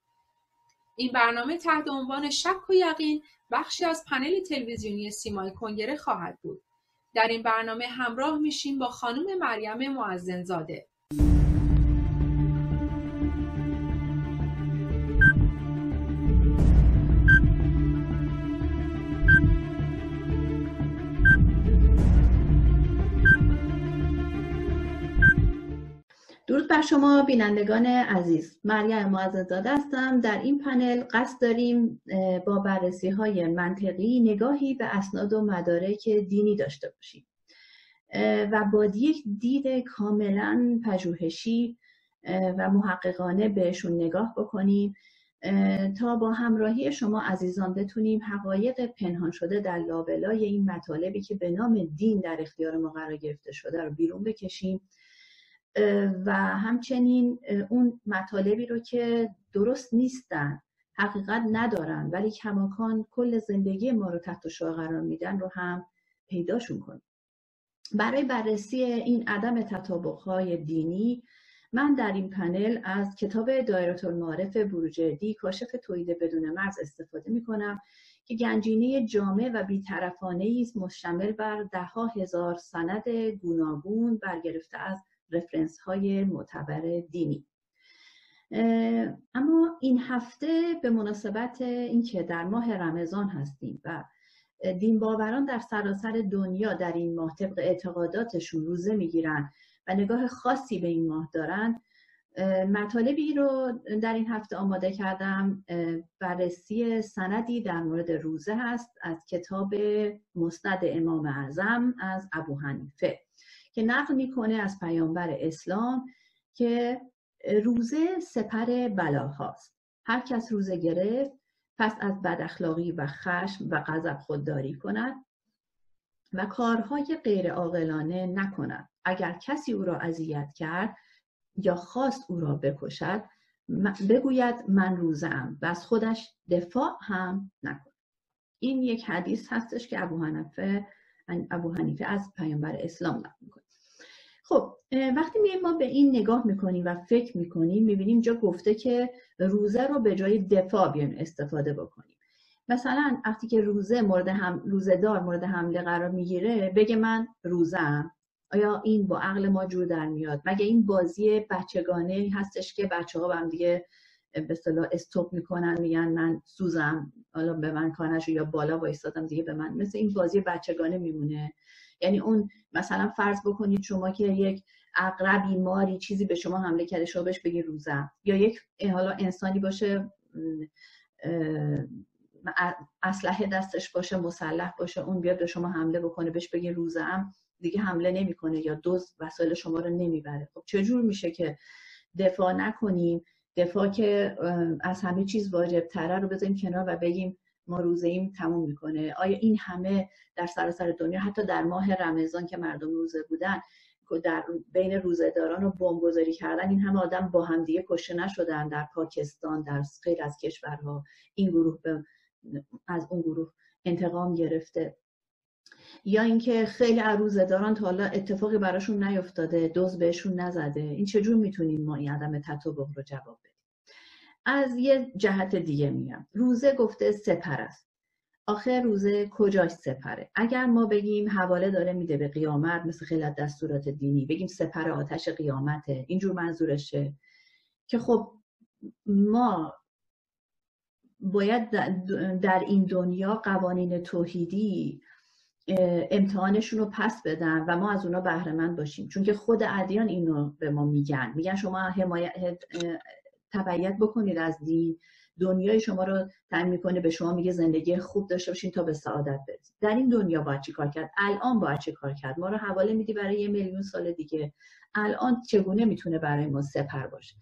این برنامه تحت عنوان شک و یقین بخشی از پنل تلویزیونی سیمای کنگره خواهد بود. در این برنامه همراه میشیم با خانم مریم معظم زاده. درود بر شما بینندگان عزیز، مریم معظم زاده هستم. در این پنل قصد داریم با بررسی‌های منطقی نگاهی به اسناد و مدارک دینی داشته باشیم و با یک دید کاملا پژوهشی و محققانه بهشون نگاه بکنیم تا با همراهی شما عزیزان بتونیم حقایق پنهان شده در لابلای این مطالبی که به نام دین در اختیار ما قرار گرفته شده رو بیرون بکشیم و همچنین اون مطالبی رو که درست نیستن، حقیقت ندارن ولی کماکان کل زندگی ما رو تحت شعاع قرار میدن رو هم پیداشون کنیم. برای بررسی این عدم تطابق‌های دینی من در این پنل از کتاب دایره المعارف بروجردی کاشف توحید بدون مرز استفاده میکنم که گنجینه جامع و بی‌طرفانه‌ای است مشتمل بر ده ها هزار سند گوناگون برگرفته از رفرنس های معتبر دینی. اما این هفته به مناسبت اینکه در ماه رمضان هستیم و دین باوران در سراسر دنیا در این ماه طبق اعتقاداتشون روزه میگیرن و نگاه خاصی به این ماه دارن، مطالبی رو در این هفته آماده کردم. بررسی سندی در مورد روزه هست از کتاب مسند امام اعظم از ابو حنیفه که نقل میکنه از پیامبر اسلام که روزه سپر بلاهاست، هر کس روزه گرفت پس از بد اخلاقی و خشم و غضب خودداری کند و کارهای غیر عاقلانه نکند. اگر کسی او را اذیت کرد یا خواست او را بکشد بگوید من روزه ام و از خودش دفاع هم نکند. این یک حدیث هستش که ابو حنیفه ابو حنیفه از پیامبر اسلام نقل میکنه. خب وقتی میایم ما به این نگاه میکنیم و فکر میکنیم میبینیم جا گفته که روزه رو به جای دفاع بیایم استفاده بکنیم. مثلا وقتی که روزه مورد هم روزه‌دار مورد حمله قرار میگیره بگه من روزه‌ام، آیا این با عقل ما جور در میاد؟ مگه این بازی بچگانه هستش که بچه‌ها با هم دیگه به اصطلاح استوب میکنن میگن من سوزم، حالا به من کانشو یا بالا وایستادم دیگه به من، مثل این بازی بچگانه میمونه. یعنی اون مثلا فرض بکنید شما که یک عقربی ماری چیزی به شما حمله کرده شما بهش بگی روزم، یا یک حالا انسانی باشه اسلحه دستش باشه مسلح باشه اون بیاد به شما حمله بکنه بهش بگی روزم، دیگه حمله نمیکنه یا دزد وسایل شما رو نمیبره. خب چه جور میشه که دفاع نکنیم، دفاع که از همه چیز واجب تره رو بذاریم کنار و بگیم ما روزه ایم تموم میکنه؟ آیا این همه در سراسر دنیا حتی در ماه رمضان که مردم روزه بودن در بین روزه‌داران رو بمبگذاری کردن، این همه آدم با هم دیگه کشته نشدن؟ در پاکستان، در خیلی از کشورها این گروه به از اون گروه انتقام گرفته، یا اینکه خیلی از روزه‌داران تا حالا اتفاقی براشون نیفتاده، دزد بهشون نزده. این چجور میتونیم ما این عدم تطابق رو جواب بدیم؟ از یه جهت دیگه میگم، روزه گفته سپر است. آخه روزه کجاش سپره؟ اگر ما بگیم حواله داره میده به قیامت، مثل خیلی از دستورات دینی بگیم سپر آتش قیامته، اینجور منظورشه، که خب ما باید در این دنیا قوانین توحیدی امتحانشون رو پس بدن و ما از اونا بهره‌مند باشیم، چون که خود ادیان اینو به ما میگن، میگن شما حمایت تبعیت بکنید از دین، دنیای شما رو تأمین میکنه، به شما میگه زندگی خوب داشته باشین تا به سعادت برسید. در این دنیا باید چی کار کرد؟ الان باید چی کار کرد؟ ما رو حواله میدی برای یه میلیون سال دیگه، الان چگونه میتونه برای ما سپر باشه؟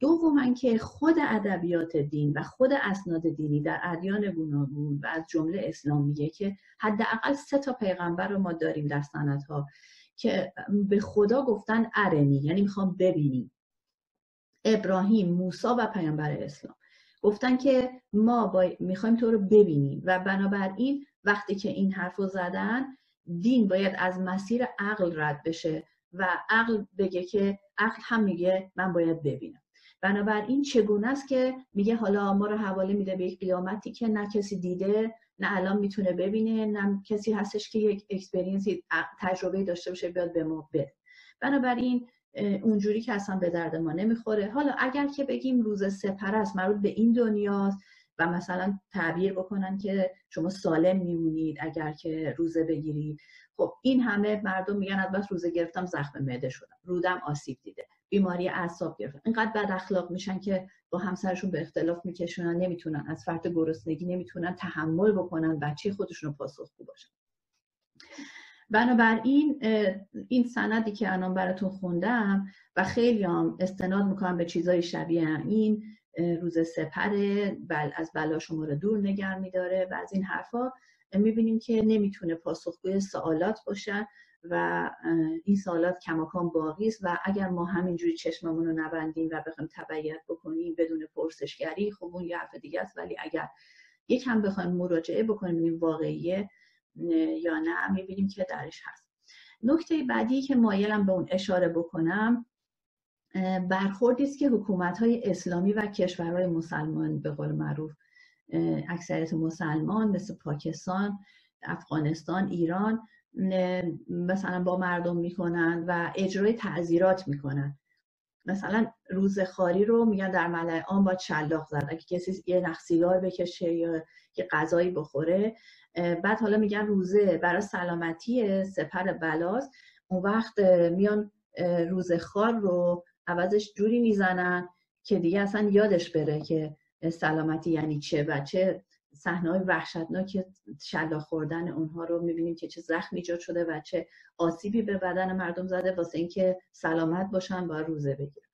دوماً که خود ادبیات دین و خود اسناد دینی در ادیان گوناگون و از جمله اسلام میگه که حداقل سه تا پیغمبر رو ما داریم در سندها که به خدا گفتن ارنی، یعنی میخوام ببینیم. ابراهیم، موسی و پیامبر اسلام گفتن که ما با... میخوایم تو رو ببینیم، و بنابراین وقتی که این حرف رو زدن، دین باید از مسیر عقل رد بشه و عقل بگه که عقل هم میگه من باید ببینم. بنابراین چگونه است که میگه حالا ما رو حواله میده به یک قیامتی که نه کسی دیده، نه الان میتونه ببینه، نه کسی هستش که یک اکسپریانسی تجربه داشته باشه بیاد به ما بده. بنابراین اونجوری که اصلا به درد ما نمیخوره. حالا اگر که بگیم روز سپر است، مربوط به این دنیاست و مثلا تعبیر بکنن که شما سالم میمونید اگر که روزه بگیرید، خب این همه مردم میگن از بس روزه گرفتم زخم معده شدم، رودم آسیب دیده، بیماری اعصاب گرفتم، اینقدر بد اخلاق میشن که با همسرشون به اختلاف میکشونن، نمیتونن از فرط گرسنگی نمیتونن تحمل بکنن، بچه خودشون رو پاسخگو باشن. بنابراین این سندی که الان براتون خوندم و خیلی هم استناد میکنم به چیزای شبیه هم این، روز سپره، بل از بلا شما رو دور نگه میداره و از این حرفا، میبینیم که نمیتونه پاسخگوی سوالات باشن و این سوالات کماکان باقی است و اگر ما همینجوری چشممون رو نبندیم و بخوایم تبعیت بکنیم بدون پرسشگری، خب اون یه حرف دیگه است، ولی اگر یکم بخوایم مراجعه بکنیم این واقعیه یا نه، میبینیم که درش هست. نکته بعدی که مایلم به اون اشاره بکنم، برخوردی است که حکومت‌های اسلامی و کشورهای مسلمان، به قول معروف اکثریت مسلمان، مثل پاکستان، افغانستان، ایران، مثلا با مردم میکنن و اجرای تعزیرات میکنن. مثلا روزخواری رو میگن در ملأ عام باید شلاق زد، اگه کسی یه نخ سیگار بکشه یا که غذایی بخوره. بعد حالا میگن روزه برای سلامتی، سپر بلاست، اون وقت میان روزخوار رو عوضش جوری میزنن که دیگه اصلا یادش بره که سلامتی یعنی چه، و چه صحنه‌های وحشتناک شلاق خوردن اونها رو میبینیم که چه زخم ایجاد شده و چه آسیبی به بدن مردم زده، واسه اینکه سلامت باشن با روزه بگیرن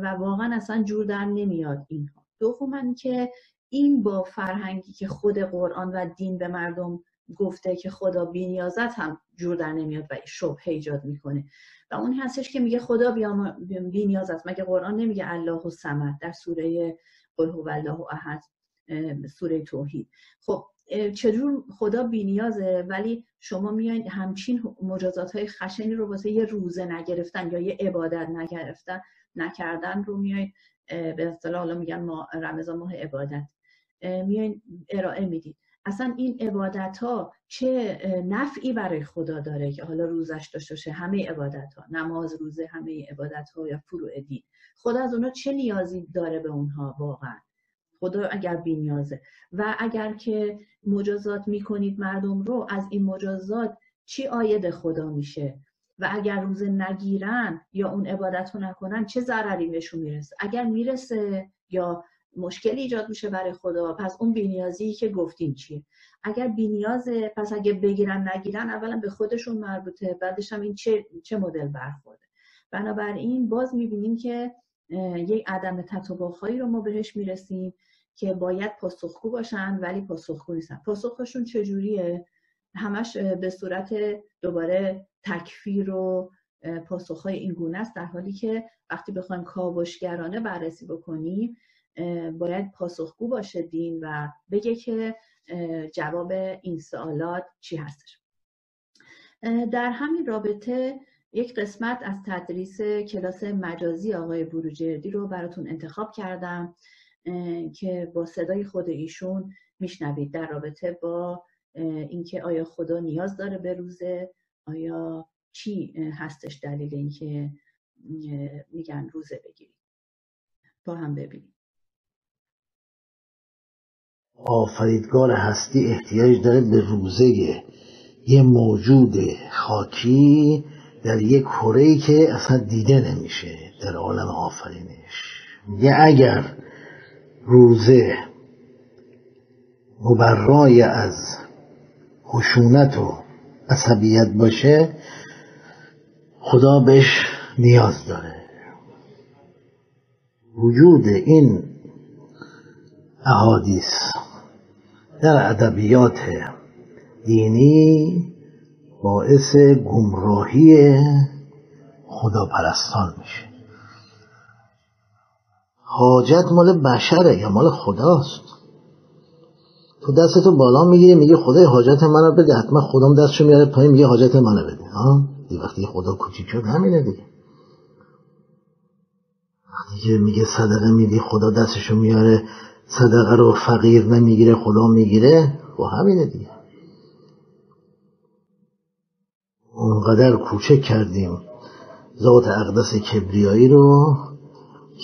و واقعا اصلا جور در نمیاد اینها. دوماً که این با فرهنگی که خود قرآن و دین به مردم گفته که خدا بینیازت هم جور در نمیاد و شبهه ایجاد میکنه، و اون هستش که میگه خدا بینیازت، مگه قرآن نمیگه الله الصمد در سوره قل هو الله احد، سوره توحید؟ خب چجور خدا بینیازه ولی شما میایین همچین مجازات های خشنی رو واسه یه روزه نگرفتن یا یه عبادت نگرفتن نکردن رو میایین، به اصطلاح حالا میگن ما رمضان ماه عبادت، میایین ارائه میدید. اصلا این عبادت ها چه نفعی برای خدا داره که حالا روزش داشته باشه؟ همه عبادت ها، نماز، روزه، همه عبادت ها یا فروع دین، خدا از اونها چه نیازی داره به اونها؟ واقعا خدا اگر بی‌نیازه و اگر که مجازات میکنید مردم رو، از این مجازات چی عاید خدا میشه؟ و اگر روزه نگیرن یا اون عبادت رو نکنن چه ضرری بهشون میرسه؟ اگر میرسه یا مشکلی ایجاد میشه برای خدا، پس اون بی‌نیازی که گفتین چیه؟ اگر بی‌نیازه، پس اگه بگیرن نگیرن اولا به خودشون مربوطه، بعدش هم این چه چه مدل برخورده. بنابراین باز میبینیم که یک عدم تطابق‌هایی رو ما بهش میرسیم که باید پاسخگو باشن ولی پاسخگو نیستن. پاسخشون چجوریه؟ همش به صورت دوباره تکفیر و پاسخ‌های این گونه است، در حالی که وقتی بخوایم کاوشگرانه بررسی بکنیم باید پاسخگو باشه دین و بگه که جواب این سوالات چی هستش. در همین رابطه یک قسمت از تدریس کلاس مجازی آقای بروجردی رو براتون انتخاب کردم که با صدای خود ایشون میشنوید در رابطه با اینکه آیا خدا نیاز داره به روزه، آیا چی هستش دلیل اینکه میگن روزه بگیرید. با هم ببینید. آفریدگار هستی احتیاج داره به روزه، یه موجود خاکی در یک کره‌ای که اصلا دیده نمیشه در عالم آفرینش. یه اگر روزه مبرای از خشونت و عصبیت باشه، خدا بهش نیاز داره. وجود این احادیث در ادبیات دینی باعث گمراهی خداپرستان میشه. حاجت مال بشره یا مال خداست؟ تو دستتو بالا میگیری میگی خدای حاجت منو بده، حتما خدام دستشو میاره پایین میگه حاجت منو بده. ها دیگه وقتی خدا کوچیک شد همینه دیگه. وقتی که میگه صدقه میدی خدا دستشو میاره، صدقه رو فقیر نمیگیره خدا میگیره، و همینه دیگه. اونقدر کوچک کردیم ذات اقدس کبریایی رو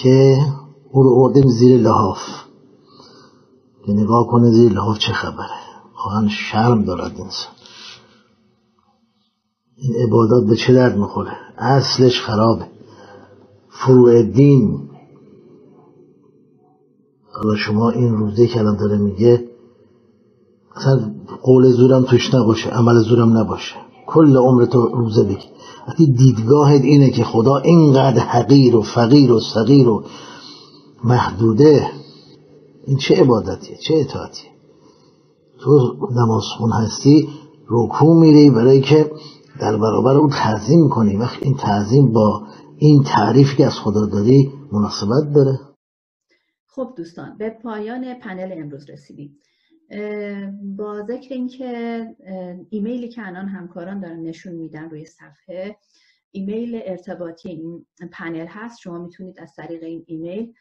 که او رو آوردیم زیر لحاف که نگاه کنه زیر لحاف چه خبره. واقعا شرم دارد انسان. این عبادات به چه درد میخوره؟ اصلش خرابه. فروع دین. حالا شما این روزه که الان داره میگه اصلا قول زورم توش نباشه، عمل زورم نباشه، کل عمرت روزه بگی. وقتی دیدگاهت اینه که خدا اینقدر حقیر و فقیر و صغیر و محدوده، این چه عبادتیه؟ چه اطاعتیه؟ تو نمازخون هستی رکوع میری برای که در برابر او تعظیم کنی. وقتی این تعظیم با این تعریف که از خدا داری مناسبت داره. خب دوستان، به پایان پنل امروز رسیدیم. با ذکر اینکه ایمیلی که الان همکاران دارن نشون میدن روی صفحه ایمیل ارتباطی این پنل هست، شما میتونید از طریق این ایمیل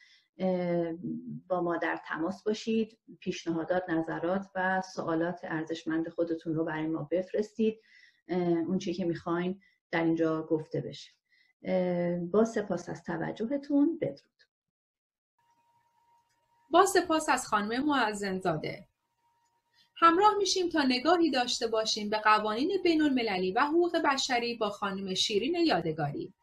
با ما در تماس باشید، پیشنهادات، نظرات و سوالات ارزشمند خودتون رو برای ما بفرستید، اون چیزی که میخواین در اینجا گفته بشه. با سپاس از توجهتون، بدرود. با سپاس از خانم معظم زاده. همراه میشیم تا نگاهی داشته باشیم به قوانین بین المللی و حقوق بشری با خانم شیرین یادگاری.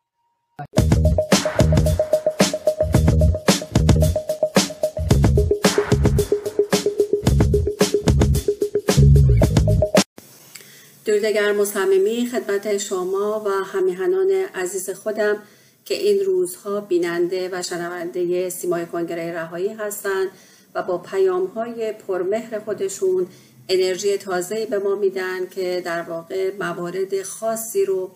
درود گرم و صمیمی خدمت شما و همیهنان عزیز خودم که این روزها بیننده و شنونده سیمای کنگره رهایی هستند و با پیام‌های پرمهر خودشون انرژی تازه‌ای به ما میدن که در واقع موارد خاصی رو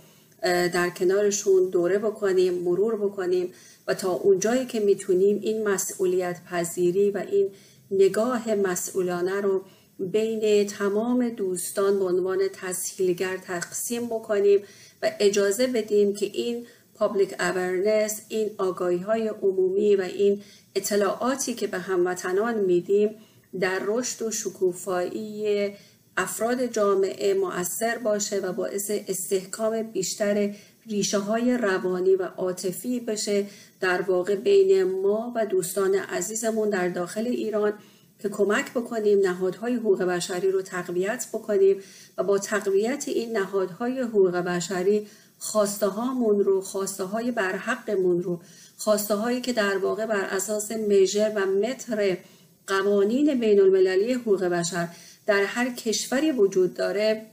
در کنارشون دوره بکنیم، مرور بکنیم و تا اونجایی که میتونیم این مسئولیت پذیری و این نگاه مسئولانه رو بین تمام دوستان به عنوان تسهیلگر تقسیم بکنیم و اجازه بدیم که این پابلیک اورنس، این آگاهی‌های عمومی و این اطلاعاتی که به هموطنان میدیم در رشد و شکوفایی افراد جامعه مؤثر باشه و باعث استحکام بیشتر ریشه‌های روانی و عاطفی بشه در واقع بین ما و دوستان عزیزمون در داخل ایران، که کمک بکنیم نهادهای حقوق بشری رو تقویت بکنیم و با تقویت این نهادهای حقوق بشری خواسته هامون رو، خواسته های برحقمون رو، خواسته هایی که در واقع بر اساس میجر و متر قوانین بین المللی حقوق بشر در هر کشوری وجود داره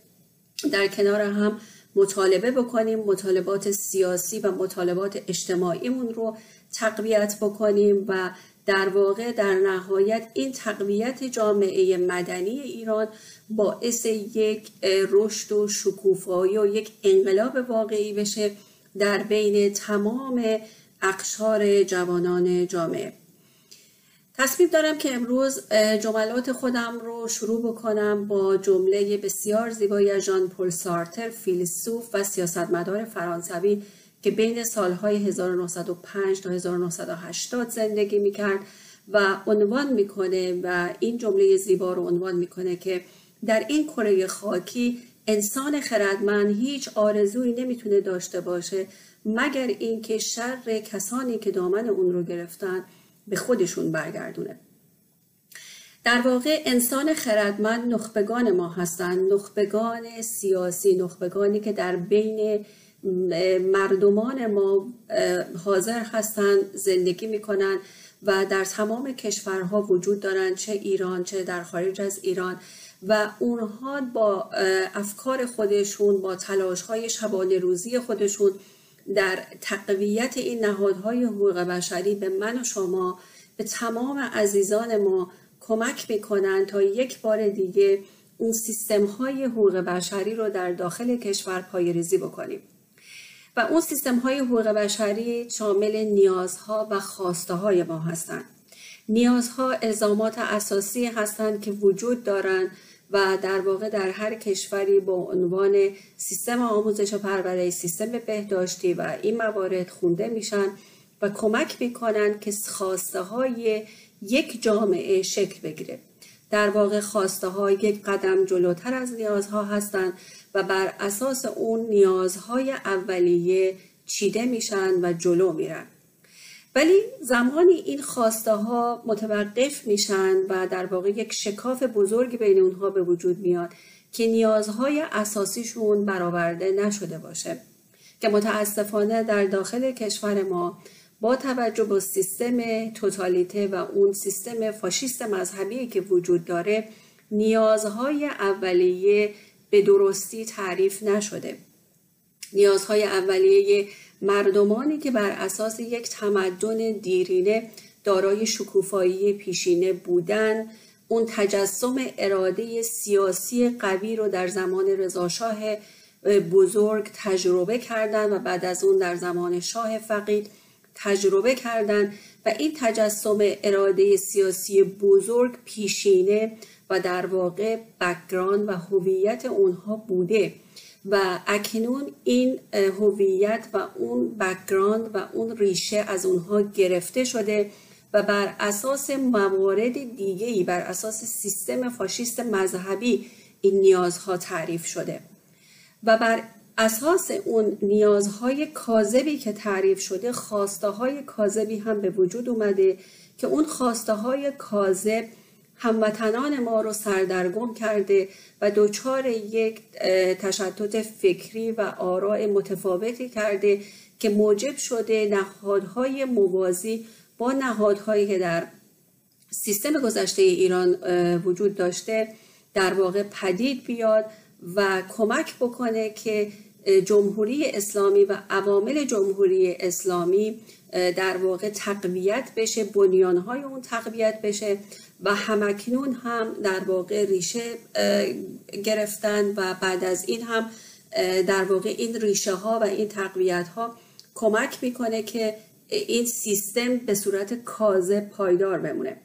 در کنار هم مطالبه بکنیم، مطالبات سیاسی و مطالبات اجتماعیمون رو تقویت بکنیم و در واقع در نهایت این تقویت جامعه مدنی ایران باعث یک رشد و شکوفایی و یک انقلاب واقعی بشه در بین تمام اقشار جوانان جامعه. تصمیم دارم که امروز جملات خودم رو شروع بکنم با جمله بسیار زیبایی از ژان پل سارتر، فیلسوف و سیاستمدار فرانسوی که بین سالهای هزار و نهصد و پنج تا هزار و نهصد و هشتاد زندگی میکرد و عنوان میکنه و این جمله زیبا رو عنوان میکنه که در این کره خاکی انسان خردمند هیچ آرزویی نمیتونه داشته باشه مگر اینکه شر کسانی که دامن اون رو گرفتن به خودشون برگردونه. در واقع انسان خردمند نخبگان ما هستند، نخبگان سیاسی، نخبگانی که در بین مردمان ما حاضر هستند، زندگی میکنن و در تمام کشورها وجود دارند، چه ایران چه در خارج از ایران، و اونها با افکار خودشون، با تلاش‌های شبانه روزی خودشون در تقویت این نهادهای حقوق بشری به من و شما، به تمام عزیزان ما کمک میکنن تا یک بار دیگه اون سیستم‌های حقوق بشری رو در داخل کشور پایه‌ریزی بکنیم. و اون سیستم‌های حقوق بشری شامل نیازها و خواسته‌های ما هستند. نیازها الزامات اساسی هستند که وجود دارند و در واقع در هر کشوری با عنوان سیستم آموزش و پرورش، سیستم بهداشتی و این موارد خونده میشن و کمک میکنن که خواسته های یک جامعه شکل بگیره. در واقع خواسته ها یک قدم جلوتر از نیازها هستند و بر اساس اون نیازهای اولیه چیده میشن و جلو میرن. ولی زمانی این خواسته ها متوقف میشن و در واقع یک شکاف بزرگی بین اونها به وجود میاد که نیازهای اساسیشون برآورده نشده باشه، که متاسفانه در داخل کشور ما با توجه به سیستم توتالیته و اون سیستم فاشیست مذهبی که وجود داره، نیازهای اولیه به درستی تعریف نشده. نیازهای اولیه مردمانی که بر اساس یک تمدن دیرینه دارای شکوفایی پیشینه بودن، اون تجسم اراده سیاسی قوی رو در زمان رضاشاه بزرگ تجربه کردند و بعد از اون در زمان شاه فقید تجربه کردند و این تجسم اراده سیاسی بزرگ پیشینه و در واقع بک‌گراند و هویت اونها بوده و اکنون این هویت و اون بک‌گراند و اون ریشه از اونها گرفته شده و بر اساس موارد دیگه‌ای، بر اساس سیستم فاشیست مذهبی این نیازها تعریف شده و بر اساس اون نیازهای کاذبی که تعریف شده، خواسته‌های کاذبی هم به وجود اومده که اون خواسته‌های کاذب هموطنان ما رو سردرگم کرده و دچار یک تشتت فکری و آراء متفاوتی کرده که موجب شده نهادهای موازی با نهادهایی که در سیستم گذشته ایران وجود داشته در واقع پدید بیاد و کمک بکنه که جمهوری اسلامی و عوامل جمهوری اسلامی در واقع تقویت بشه، بنیانهای اون تقویت بشه و همکنون هم در واقع ریشه گرفتن و بعد از این هم در واقع این ریشه ها و این تقویت ها کمک میکنه که این سیستم به صورت کاذب پایدار بمونه.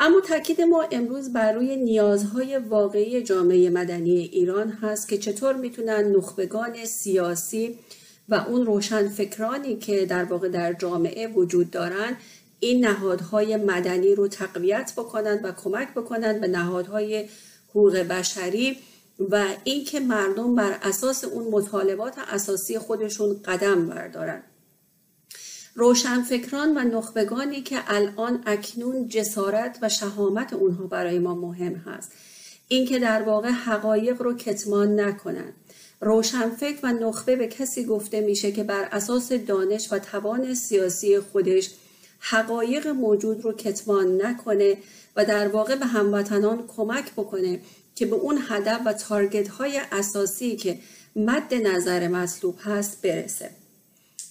اما تاکید ما امروز بر روی نیازهای واقعی جامعه مدنی ایران هست که چطور میتونن نخبگان سیاسی و اون روشنفکرانی که در واقع در جامعه وجود دارن این نهادهای مدنی رو تقویت بکنن و کمک بکنن به نهادهای حقوق بشری و اینکه مردم بر اساس اون مطالبات اساسی خودشون قدم بردارن. روشنفکران و نخبگانی که الان اکنون جسارت و شهامت اونها برای ما مهم هست، اینکه در واقع حقایق رو کتمان نکنن. روشنفکر و نخبه به کسی گفته میشه که بر اساس دانش و توان سیاسی خودش حقایق موجود رو کتمان نکنه و در واقع به هموطنان کمک بکنه که به اون هدف و تارگت های اساسی که مد نظر مطلوب هست برسه.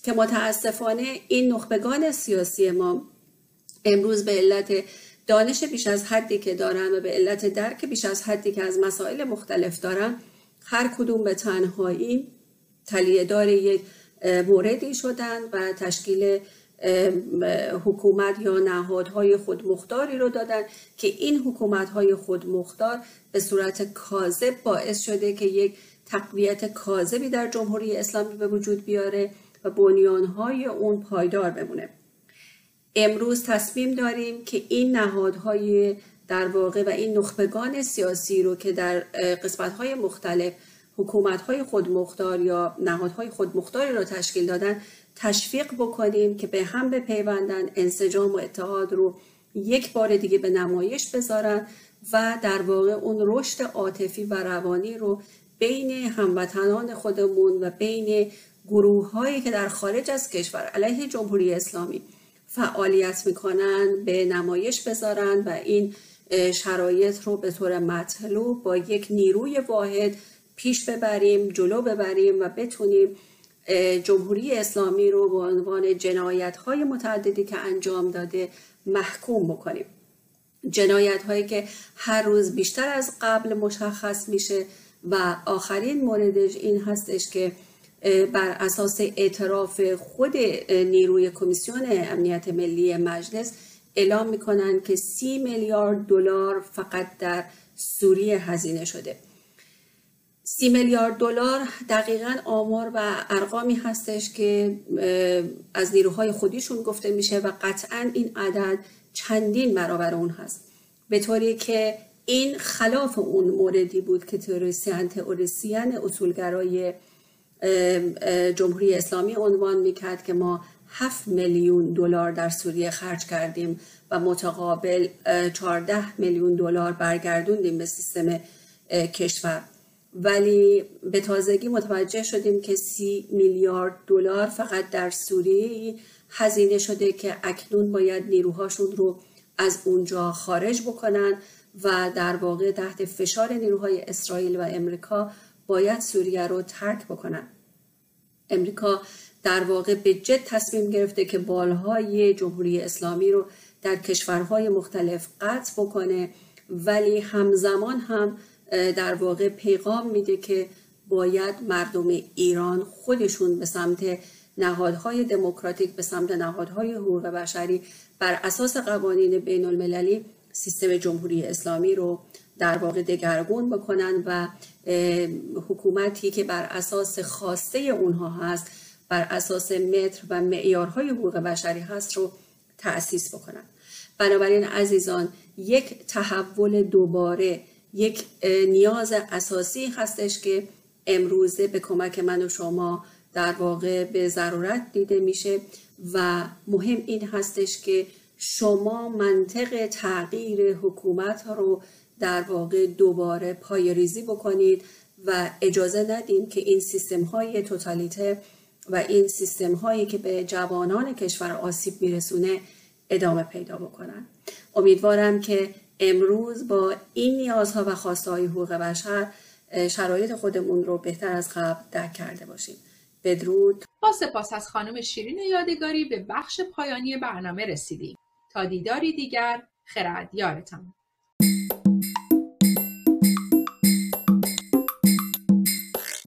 که متاسفانه این نخبگان سیاسی ما امروز به علت دانش بیش از حدی که دارن و به علت درک بیش از حدی که از مسائل مختلف دارن، هر کدوم به تنهایی تلیه‌دار یک موردی شدن و تشکیل حکومت یا نهادهای خودمختاری رو دادن که این حکومتهای خودمختار به صورت کاذب باعث شده که یک تقویت کاذبی در جمهوری اسلامی به وجود بیاره و بنیانهای اون پایدار بمونه. امروز تصمیم داریم که این نهادهای در واقع و این نخبگان سیاسی رو که در قسمت‌های مختلف حکومت‌های خودمختار یا نهادهای خودمختاری رو تشکیل دادن تشویق بکنیم که به هم بپیوندن، انسجام و اتحاد رو یک بار دیگه به نمایش بذارن و در واقع اون رشد عاطفی و روانی رو بین هموطنان خودمون و بین گروه‌هایی که در خارج از کشور علیه جمهوری اسلامی فعالیت میکنن به نمایش بذارن و این شرایط رو به طور مطلوب با یک نیروی واحد پیش ببریم، جلو ببریم و بتونیم جمهوری اسلامی رو به عنوان جنایت‌های متعددی که انجام داده محکوم بکنیم. جنایت‌هایی که هر روز بیشتر از قبل مشخص میشه و آخرین موردش این هستش که بر اساس اعتراف خود نیروی کمیسیون امنیت ملی مجلس اعلام میکنن که سی میلیارد دلار فقط در سوریه هزینه شده. سی میلیارد دلار دقیقاً آمار و ارقامی هستش که از نیروهای خودیشون گفته میشه و قطعاً این عدد چندین برابر اون هست، به طوری که این خلاف اون موردی بود که تئوریسین تئوریسین اصولگرای جمهوری اسلامی عنوان میکرد که ما هفت میلیون دلار در سوریه خرج کردیم و متقابل چهارده میلیون دلار برگردوندیم به سیستم کشور، ولی به تازگی متوجه شدیم که سی میلیارد دلار فقط در سوریه هزینه شده که اکنون باید نیروهاشون رو از اونجا خارج بکنن و در واقع تحت فشار نیروهای اسرائیل و امریکا باید سوریه رو ترک بکنن. امریکا در واقع به جد تصمیم گرفته که بالهای جمهوری اسلامی رو در کشورهای مختلف قطع بکنه، ولی همزمان هم در واقع پیغام میده که باید مردم ایران خودشون به سمت نهادهای دموکراتیک، به سمت نهادهای حقوق بشری بر اساس قوانین بین المللی سیستم جمهوری اسلامی رو در واقع دگرگون بکنن و حکومتی که بر اساس خواسته اونها هست، بر اساس متر و معیارهای حقوق بشری هست رو تأسیس بکنن. بنابراین عزیزان، یک تحول دوباره، یک نیاز اساسی هستش که امروزه به کمک من و شما در واقع به ضرورت دیده میشه و مهم این هستش که شما منطق تغییر حکومت رو در واقع دوباره پایه‌ریزی بکنید و اجازه ندیم که این سیستم‌های توتالیته و این سیستم‌هایی که به جوانان کشور آسیب میرسونه ادامه پیدا بکنن. امیدوارم که امروز با این نیازها و خواسته‌های حقوق بشر شرایط خودمون رو بهتر از قبل درک کرده باشیم. بدرود. با سپاس از خانم شیرین یادگاری به بخش پایانی برنامه رسیدیم. تا دیداری دیگر، خیرات یارتان.